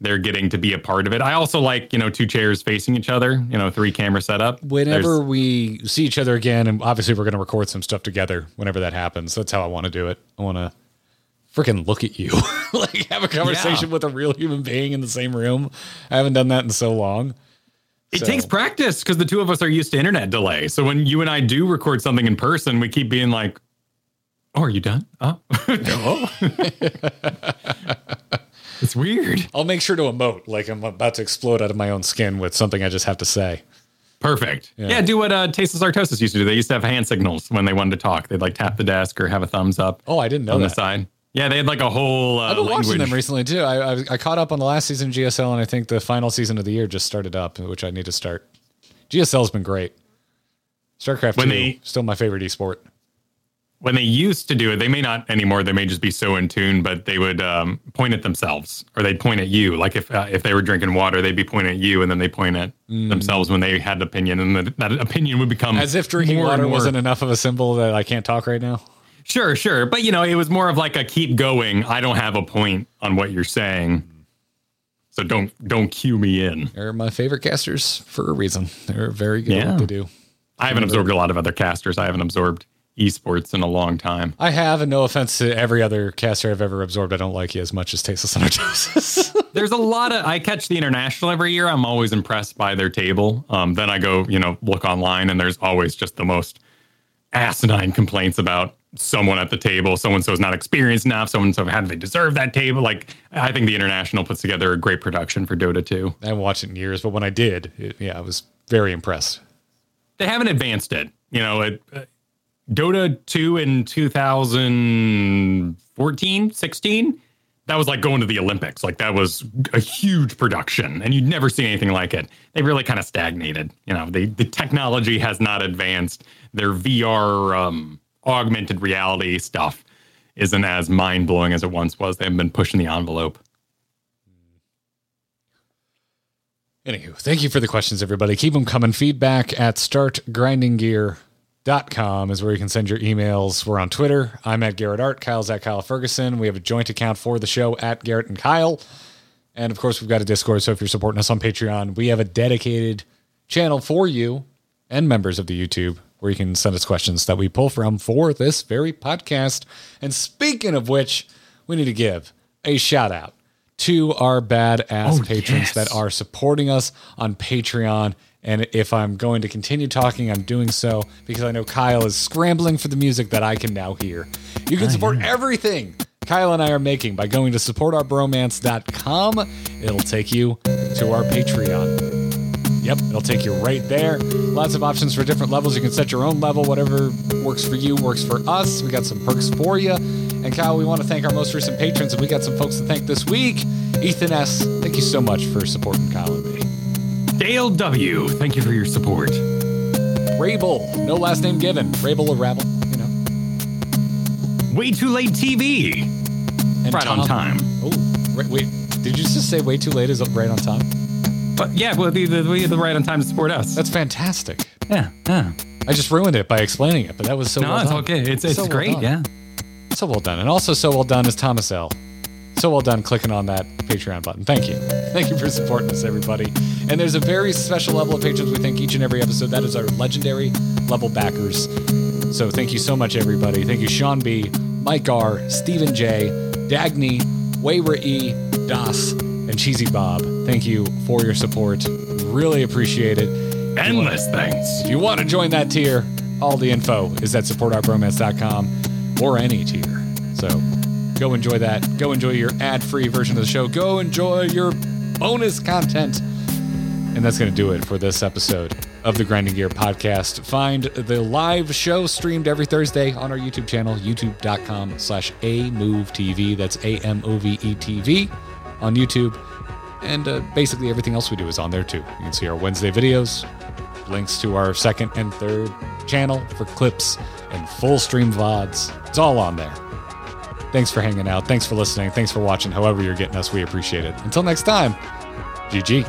they're getting to be a part of it. I also like you know two chairs facing each other, you know three camera setup. Whenever There's, we see each other again, and obviously we're going to record some stuff together whenever that happens. That's how I want to do it. I want to freaking look at you, like have a conversation yeah. with a real human being in the same room. I haven't done that in so long. It so. takes practice because the two of us are used to internet delay. So when you and I do record something in person, we keep being like, oh, are you done? Oh, no. It's weird. I'll make sure to emote like I'm about to explode out of my own skin with something I just have to say. Perfect. Yeah, yeah do what uh, Tasteless Artosis used to do. They used to have hand signals when they wanted to talk. They'd like tap the desk or have a thumbs up. Oh, I didn't know on that. The side. Yeah, they had like a whole uh, I've been language. watching them recently, too. I, I I caught up on the last season of G S L, and I think the final season of the year just started up, which I need to start. G S L's been great. StarCraft when two, they, still my favorite esport. When they used to do it, they may not anymore. They may just be so in tune, but they would um, point at themselves, or they'd point at you. Like if uh, if they were drinking water, they'd be pointing at you, and then they point at mm. themselves when they had an opinion, and the, that opinion would become as if drinking more water wasn't enough of a symbol that I can't talk right now. Sure, sure. But, you know, it was more of like a keep going. I don't have a point on what you're saying. So don't don't cue me in. They're my favorite casters for a reason. They're very good yeah. at what they do. I haven't absorbed a lot of other casters. I haven't absorbed esports in a long time. I have, and no offense to every other caster I've ever absorbed, I don't like you as much as Tasteless Undertones. There's a lot of, I catch the international every year. I'm always impressed by their table. Um, then I go, you know, look online, and there's always just the most asinine complaints about someone at the table, so-and-so is not experienced enough, so-and-so, how do they deserve that table? Like, I think the International puts together a great production for Dota two. I haven't watched it in years, but when I did, it, yeah, I was very impressed. They haven't advanced it. You know, it, uh, Dota two in two thousand fourteen, sixteen, that was like going to the Olympics. Like, that was a huge production, and you'd never see anything like it. They really kind of stagnated. You know, they, the technology has not advanced. Their V R... Um, augmented reality stuff isn't as mind-blowing as it once was. They haven't been pushing the envelope. Anywho, thank you for the questions, everybody. Keep them coming. Feedback at start grinding gear dot com is where you can send your emails. We're on Twitter. I'm at Garrett Art. Kyle's at Kyle Ferguson. We have a joint account for the show at Garrett and Kyle. And, of course, we've got a Discord, so if you're supporting us on Patreon, we have a dedicated channel for you and members of the YouTube where you can send us questions that we pull from for this very podcast. And speaking of which, we need to give a shout out to our badass oh, patrons yes. that are supporting us on Patreon. And if I'm going to continue talking, I'm doing so because I know Kyle is scrambling for the music that I can now hear. You can support everything Kyle and I are making by going to support our bromance dot com. It'll take you to our Patreon. Yep, it'll take you right there. Lots of options for different levels. You can set your own level. Whatever works for you works for us. We got some perks for you. And Kyle, we want to thank our most recent patrons, and we got some folks to thank this week. Ethan S., thank you so much for supporting Kyle and me. Dale W., thank you for your support. Rabel, no last name given. Rabel or Rabel, you know. Way Too Late T V. And right Tom, on time. Oh, right, wait. Did you just say Way Too Late is right on time? But yeah, we'll be the, we'll the right on time to support us. That's fantastic. Yeah, yeah. I just ruined it by explaining it, but that was so no, well done. No, it's okay. It's, it's so great, well yeah. So well done. And also so well done is Thomas L. So well done clicking on that Patreon button. Thank you. Thank you for supporting us, everybody. And there's a very special level of patrons we thank each and every episode. That is our legendary level backers. So thank you so much, everybody. Thank you, Sean B., Mike R., Stephen J., Dagny, Wayra E., Das, and Cheesy Bob. Thank you for your support. Really appreciate it. Endless thanks. If you want to join that tier, all the info is at support our bromance dot com or any tier. So go enjoy that. Go enjoy your ad-free version of the show. Go enjoy your bonus content. And that's going to do it for this episode of the Grinding Gear Podcast. Find the live show streamed every Thursday on our YouTube channel, youtube dot com slash A Move T V. That's A M O V E T V on YouTube. And uh, basically everything else we do is on there, too. You can see our Wednesday videos, links to our second and third channel for clips and full stream V O Ds. It's all on there. Thanks for hanging out. Thanks for listening. Thanks for watching. However you're getting us, we appreciate it. Until next time, G G.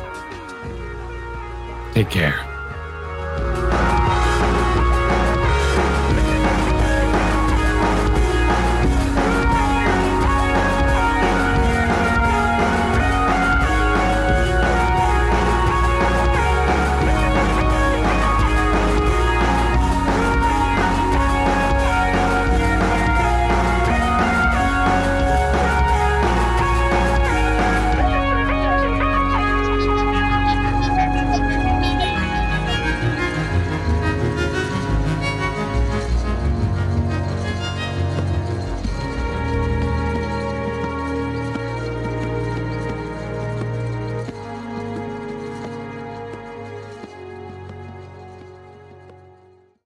Take care.